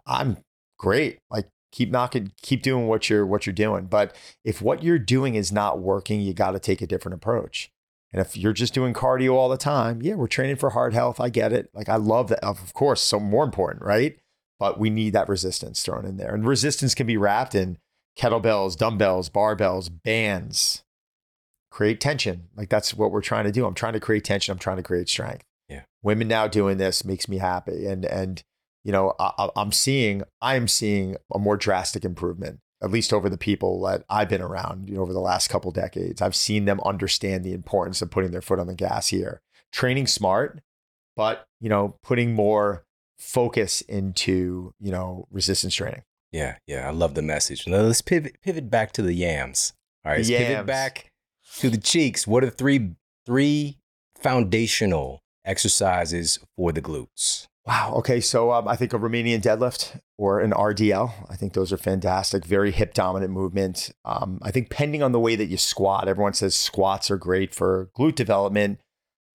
I'm great. Like, keep knocking, keep doing what you're what you're doing. But if what you're doing is not working, you got to take a different approach. And if you're just doing cardio all the time, yeah, we're training for heart health. I get it. Like, I love that. Of course, so more important, right? But we need that resistance thrown in there. And resistance can be wrapped in kettlebells, dumbbells, barbells, bands. Create tension. Like, that's what we're trying to do. I'm trying to create tension. I'm trying to create strength. Yeah. Women now doing this makes me happy. And, and you know, I, I'm seeing, I am seeing a more drastic improvement, at least over the people that I've been around, you know, over the last couple decades. I've seen them understand the importance of putting their foot on the gas here, training smart, but, you know, putting more focus into, you know, resistance training. Yeah. Yeah. I love the message. Now let's pivot, pivot back to the yams. All right. Let's yams. Pivot back to the cheeks. What are the three, three foundational exercises for the glutes? Wow. Okay. So um, I think a Romanian deadlift or an R D L. I think those are fantastic. Very hip dominant movement. Um, I think depending on the way that you squat, everyone says squats are great for glute development.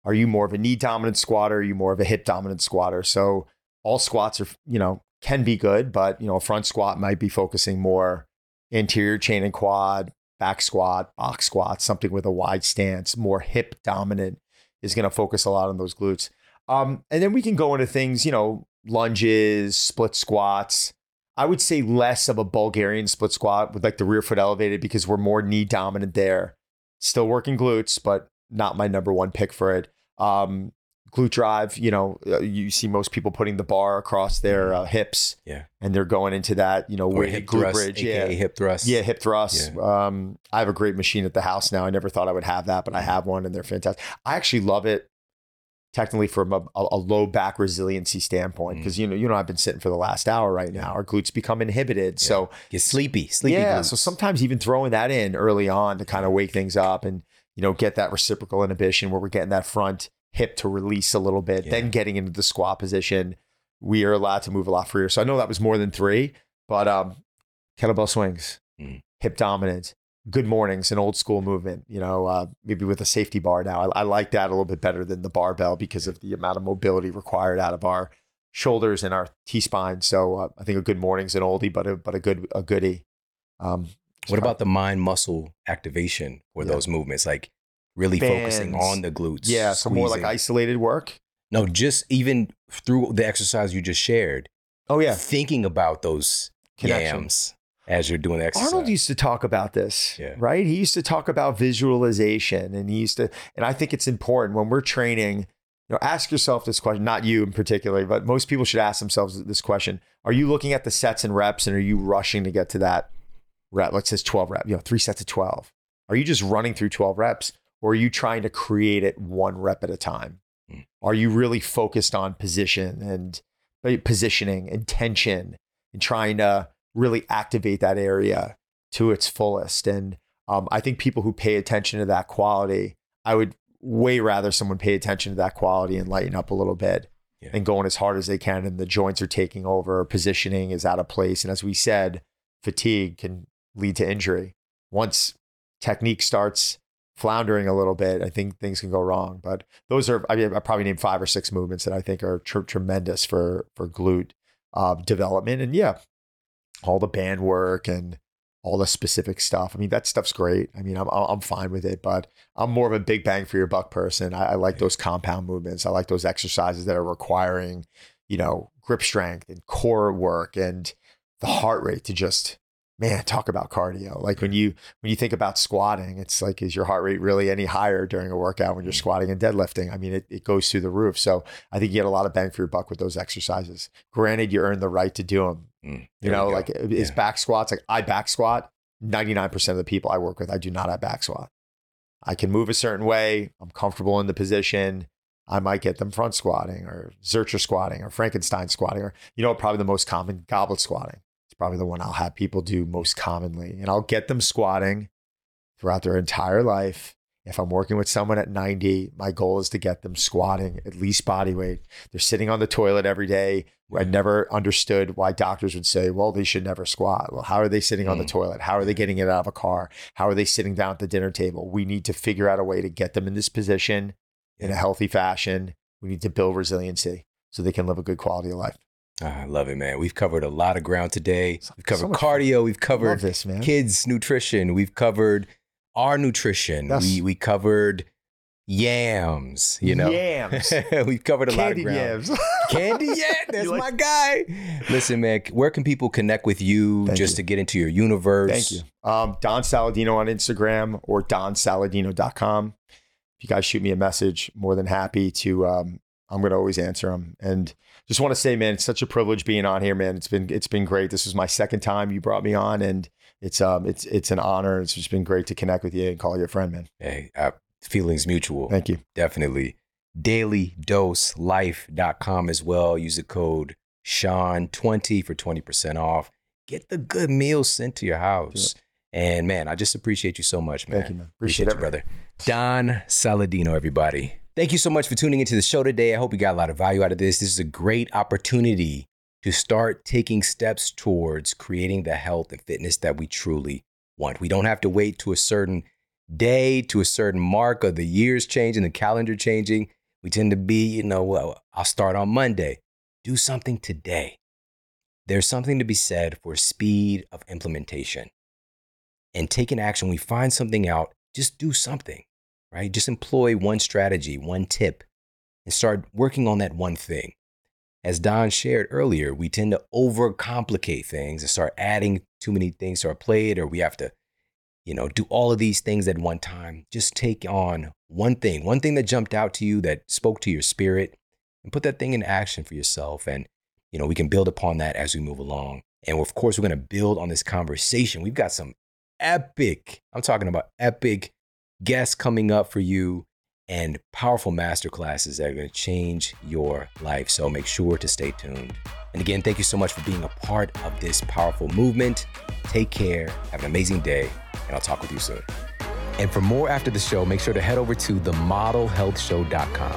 Are you more of a knee dominant squatter? Are you more of a hip dominant squatter? So all squats are, you know, can be good, but you know, a front squat might be focusing more anterior chain and quad, back squat, box squat, something with a wide stance, more hip dominant is going to focus a lot on those glutes. Um, and then we can go into things, you know, lunges, split squats. I would say less of a Bulgarian split squat with like the rear foot elevated because we're more knee dominant there. Still working glutes, but not my number one pick for it. Um, glute drive, you know, you see most people putting the bar across their uh, hips. Yeah. And they're going into that, you know, weighted glute thrust, bridge. Yeah. Hip thrust. Yeah, hip thrust. Yeah. Um, I have a great machine at the house now. I never thought I would have that, but I have one and they're fantastic. I actually love it. Technically from a, a low back resiliency standpoint, because, you know, you know, I've been sitting for the last hour right now, our glutes become inhibited. Yeah. So get sleepy, sleepy. Yeah. Glutes. So sometimes even throwing that in early on to kind of wake things up and, you know, get that reciprocal inhibition where we're getting that front hip to release a little bit, yeah. Then getting into the squat position, we are allowed to move a lot freer. So I know that was more than three, but um, kettlebell swings, mm. hip dominant. Good mornings, an old school movement, you know, uh, maybe with a safety bar now. I, I like that a little bit better than the barbell because of the amount of mobility required out of our shoulders and our T-spine. So uh, I think a good morning's an oldie, but a, but a good a goodie. Um, what about the mind-muscle activation for yeah. those movements? Like really Bands. Focusing on the glutes. Yeah, so squeezing. More like isolated work? No, just even through the exercise you just shared. Oh, yeah. Thinking about those Connection. Yams. As you're doing the exercise. Arnold used to talk about this, yeah. right? He used to talk about visualization and he used to, and I think it's important when we're training, you know, ask yourself this question, not you in particular, but most people should ask themselves this question. Are you looking at the sets and reps and are you rushing to get to that rep? Let's say twelve rep, you know, three sets of twelve. Are you just running through twelve reps or are you trying to create it one rep at a time? Mm. Are you really focused on position and positioning and tension and trying to really activate that area to its fullest? And um, I think people who pay attention to that quality, I would way rather someone pay attention to that quality and lighten up a little bit yeah. and going as hard as they can. And the joints are taking over, positioning is out of place. And as we said, fatigue can lead to injury. Once technique starts floundering a little bit, I think things can go wrong. But those are, I mean, I probably named five or six movements that I think are tr- tremendous for, for glute uh, development. And yeah, all the band work and all the specific stuff. I mean, that stuff's great. I mean, I'm I'm fine with it, but I'm more of a big bang for your buck person. I, I like yeah. those compound movements. I like those exercises that are requiring, you know, grip strength and core work and the heart rate to just, man, talk about cardio. Like when you, when you think about squatting, it's like, is your heart rate really any higher during a workout when you're squatting and deadlifting? I mean, it, it goes through the roof. So I think you get a lot of bang for your buck with those exercises. Granted, you earn the right to do them. Mm, you know, like yeah. is back squats. Like I back squat, ninety-nine percent of the people I work with, I do not have back squat. I can move a certain way. I'm comfortable in the position. I might get them front squatting or Zercher squatting or Frankenstein squatting or, you know, probably the most common, goblet squatting. It's probably the one I'll have people do most commonly. And I'll get them squatting throughout their entire life. If I'm working with someone at ninety, my goal is to get them squatting, at least body weight. They're sitting on the toilet every day. I never understood why doctors would say, well, they should never squat. Well, how are they sitting mm. on the toilet? How are they getting it out of a car? How are they sitting down at the dinner table? We need to figure out a way to get them in this position in a healthy fashion. We need to build resiliency so they can live a good quality of life. I love it, man. We've covered a lot of ground today. We've covered so cardio. Fun. We've covered this, man. Kids' nutrition. We've covered our nutrition. That's, we we covered yams, you know. Yams. We've covered a Candy lot of ground. Yams. Candy yams. That's like, my guy. Listen, man, where can people connect with you Thank just you. to get into your universe? Thank you. Um, Don Saladino on Instagram or don saladino dot com. If you guys shoot me a message, more than happy to, um, I'm going to always answer them. And just want to say, man, it's such a privilege being on here, man. It's been, it's been great. This is my second time you brought me on, and it's, um, it's, it's an honor. It's just been great to connect with you and call you a friend, man. Hey, uh, feelings mutual. Thank you. Definitely. daily dose life dot com as well. Use the code Sean twenty for twenty percent off. Get the good meals sent to your house. Yeah. And man, I just appreciate you so much, man. Thank you, man. Appreciate, appreciate you, brother. Don Saladino, everybody. Thank you so much for tuning into the show today. I hope you got a lot of value out of this. This is a great opportunity to start taking steps towards creating the health and fitness that we truly want. We don't have to wait to a certain day, to a certain mark of the years changing, the calendar changing. We tend to be, you know, well, I'll start on Monday. Do something today. There's something to be said for speed of implementation and taking action. We find something out, just do something, right? Just employ one strategy, one tip, and start working on that one thing. As Don shared earlier, we tend to overcomplicate things and start adding too many things to our plate, or we have to, you know, do all of these things at one time. Just take on one thing, one thing that jumped out to you, that spoke to your spirit, and put that thing in action for yourself. And, you know, we can build upon that as we move along. And of course, we're going to build on this conversation. We've got some epic, I'm talking about epic guests coming up for you and powerful masterclasses that are going to change your life. So make sure to stay tuned. And again, thank you so much for being a part of this powerful movement. Take care, have an amazing day, and I'll talk with you soon. And for more after the show, make sure to head over to the model health show dot com.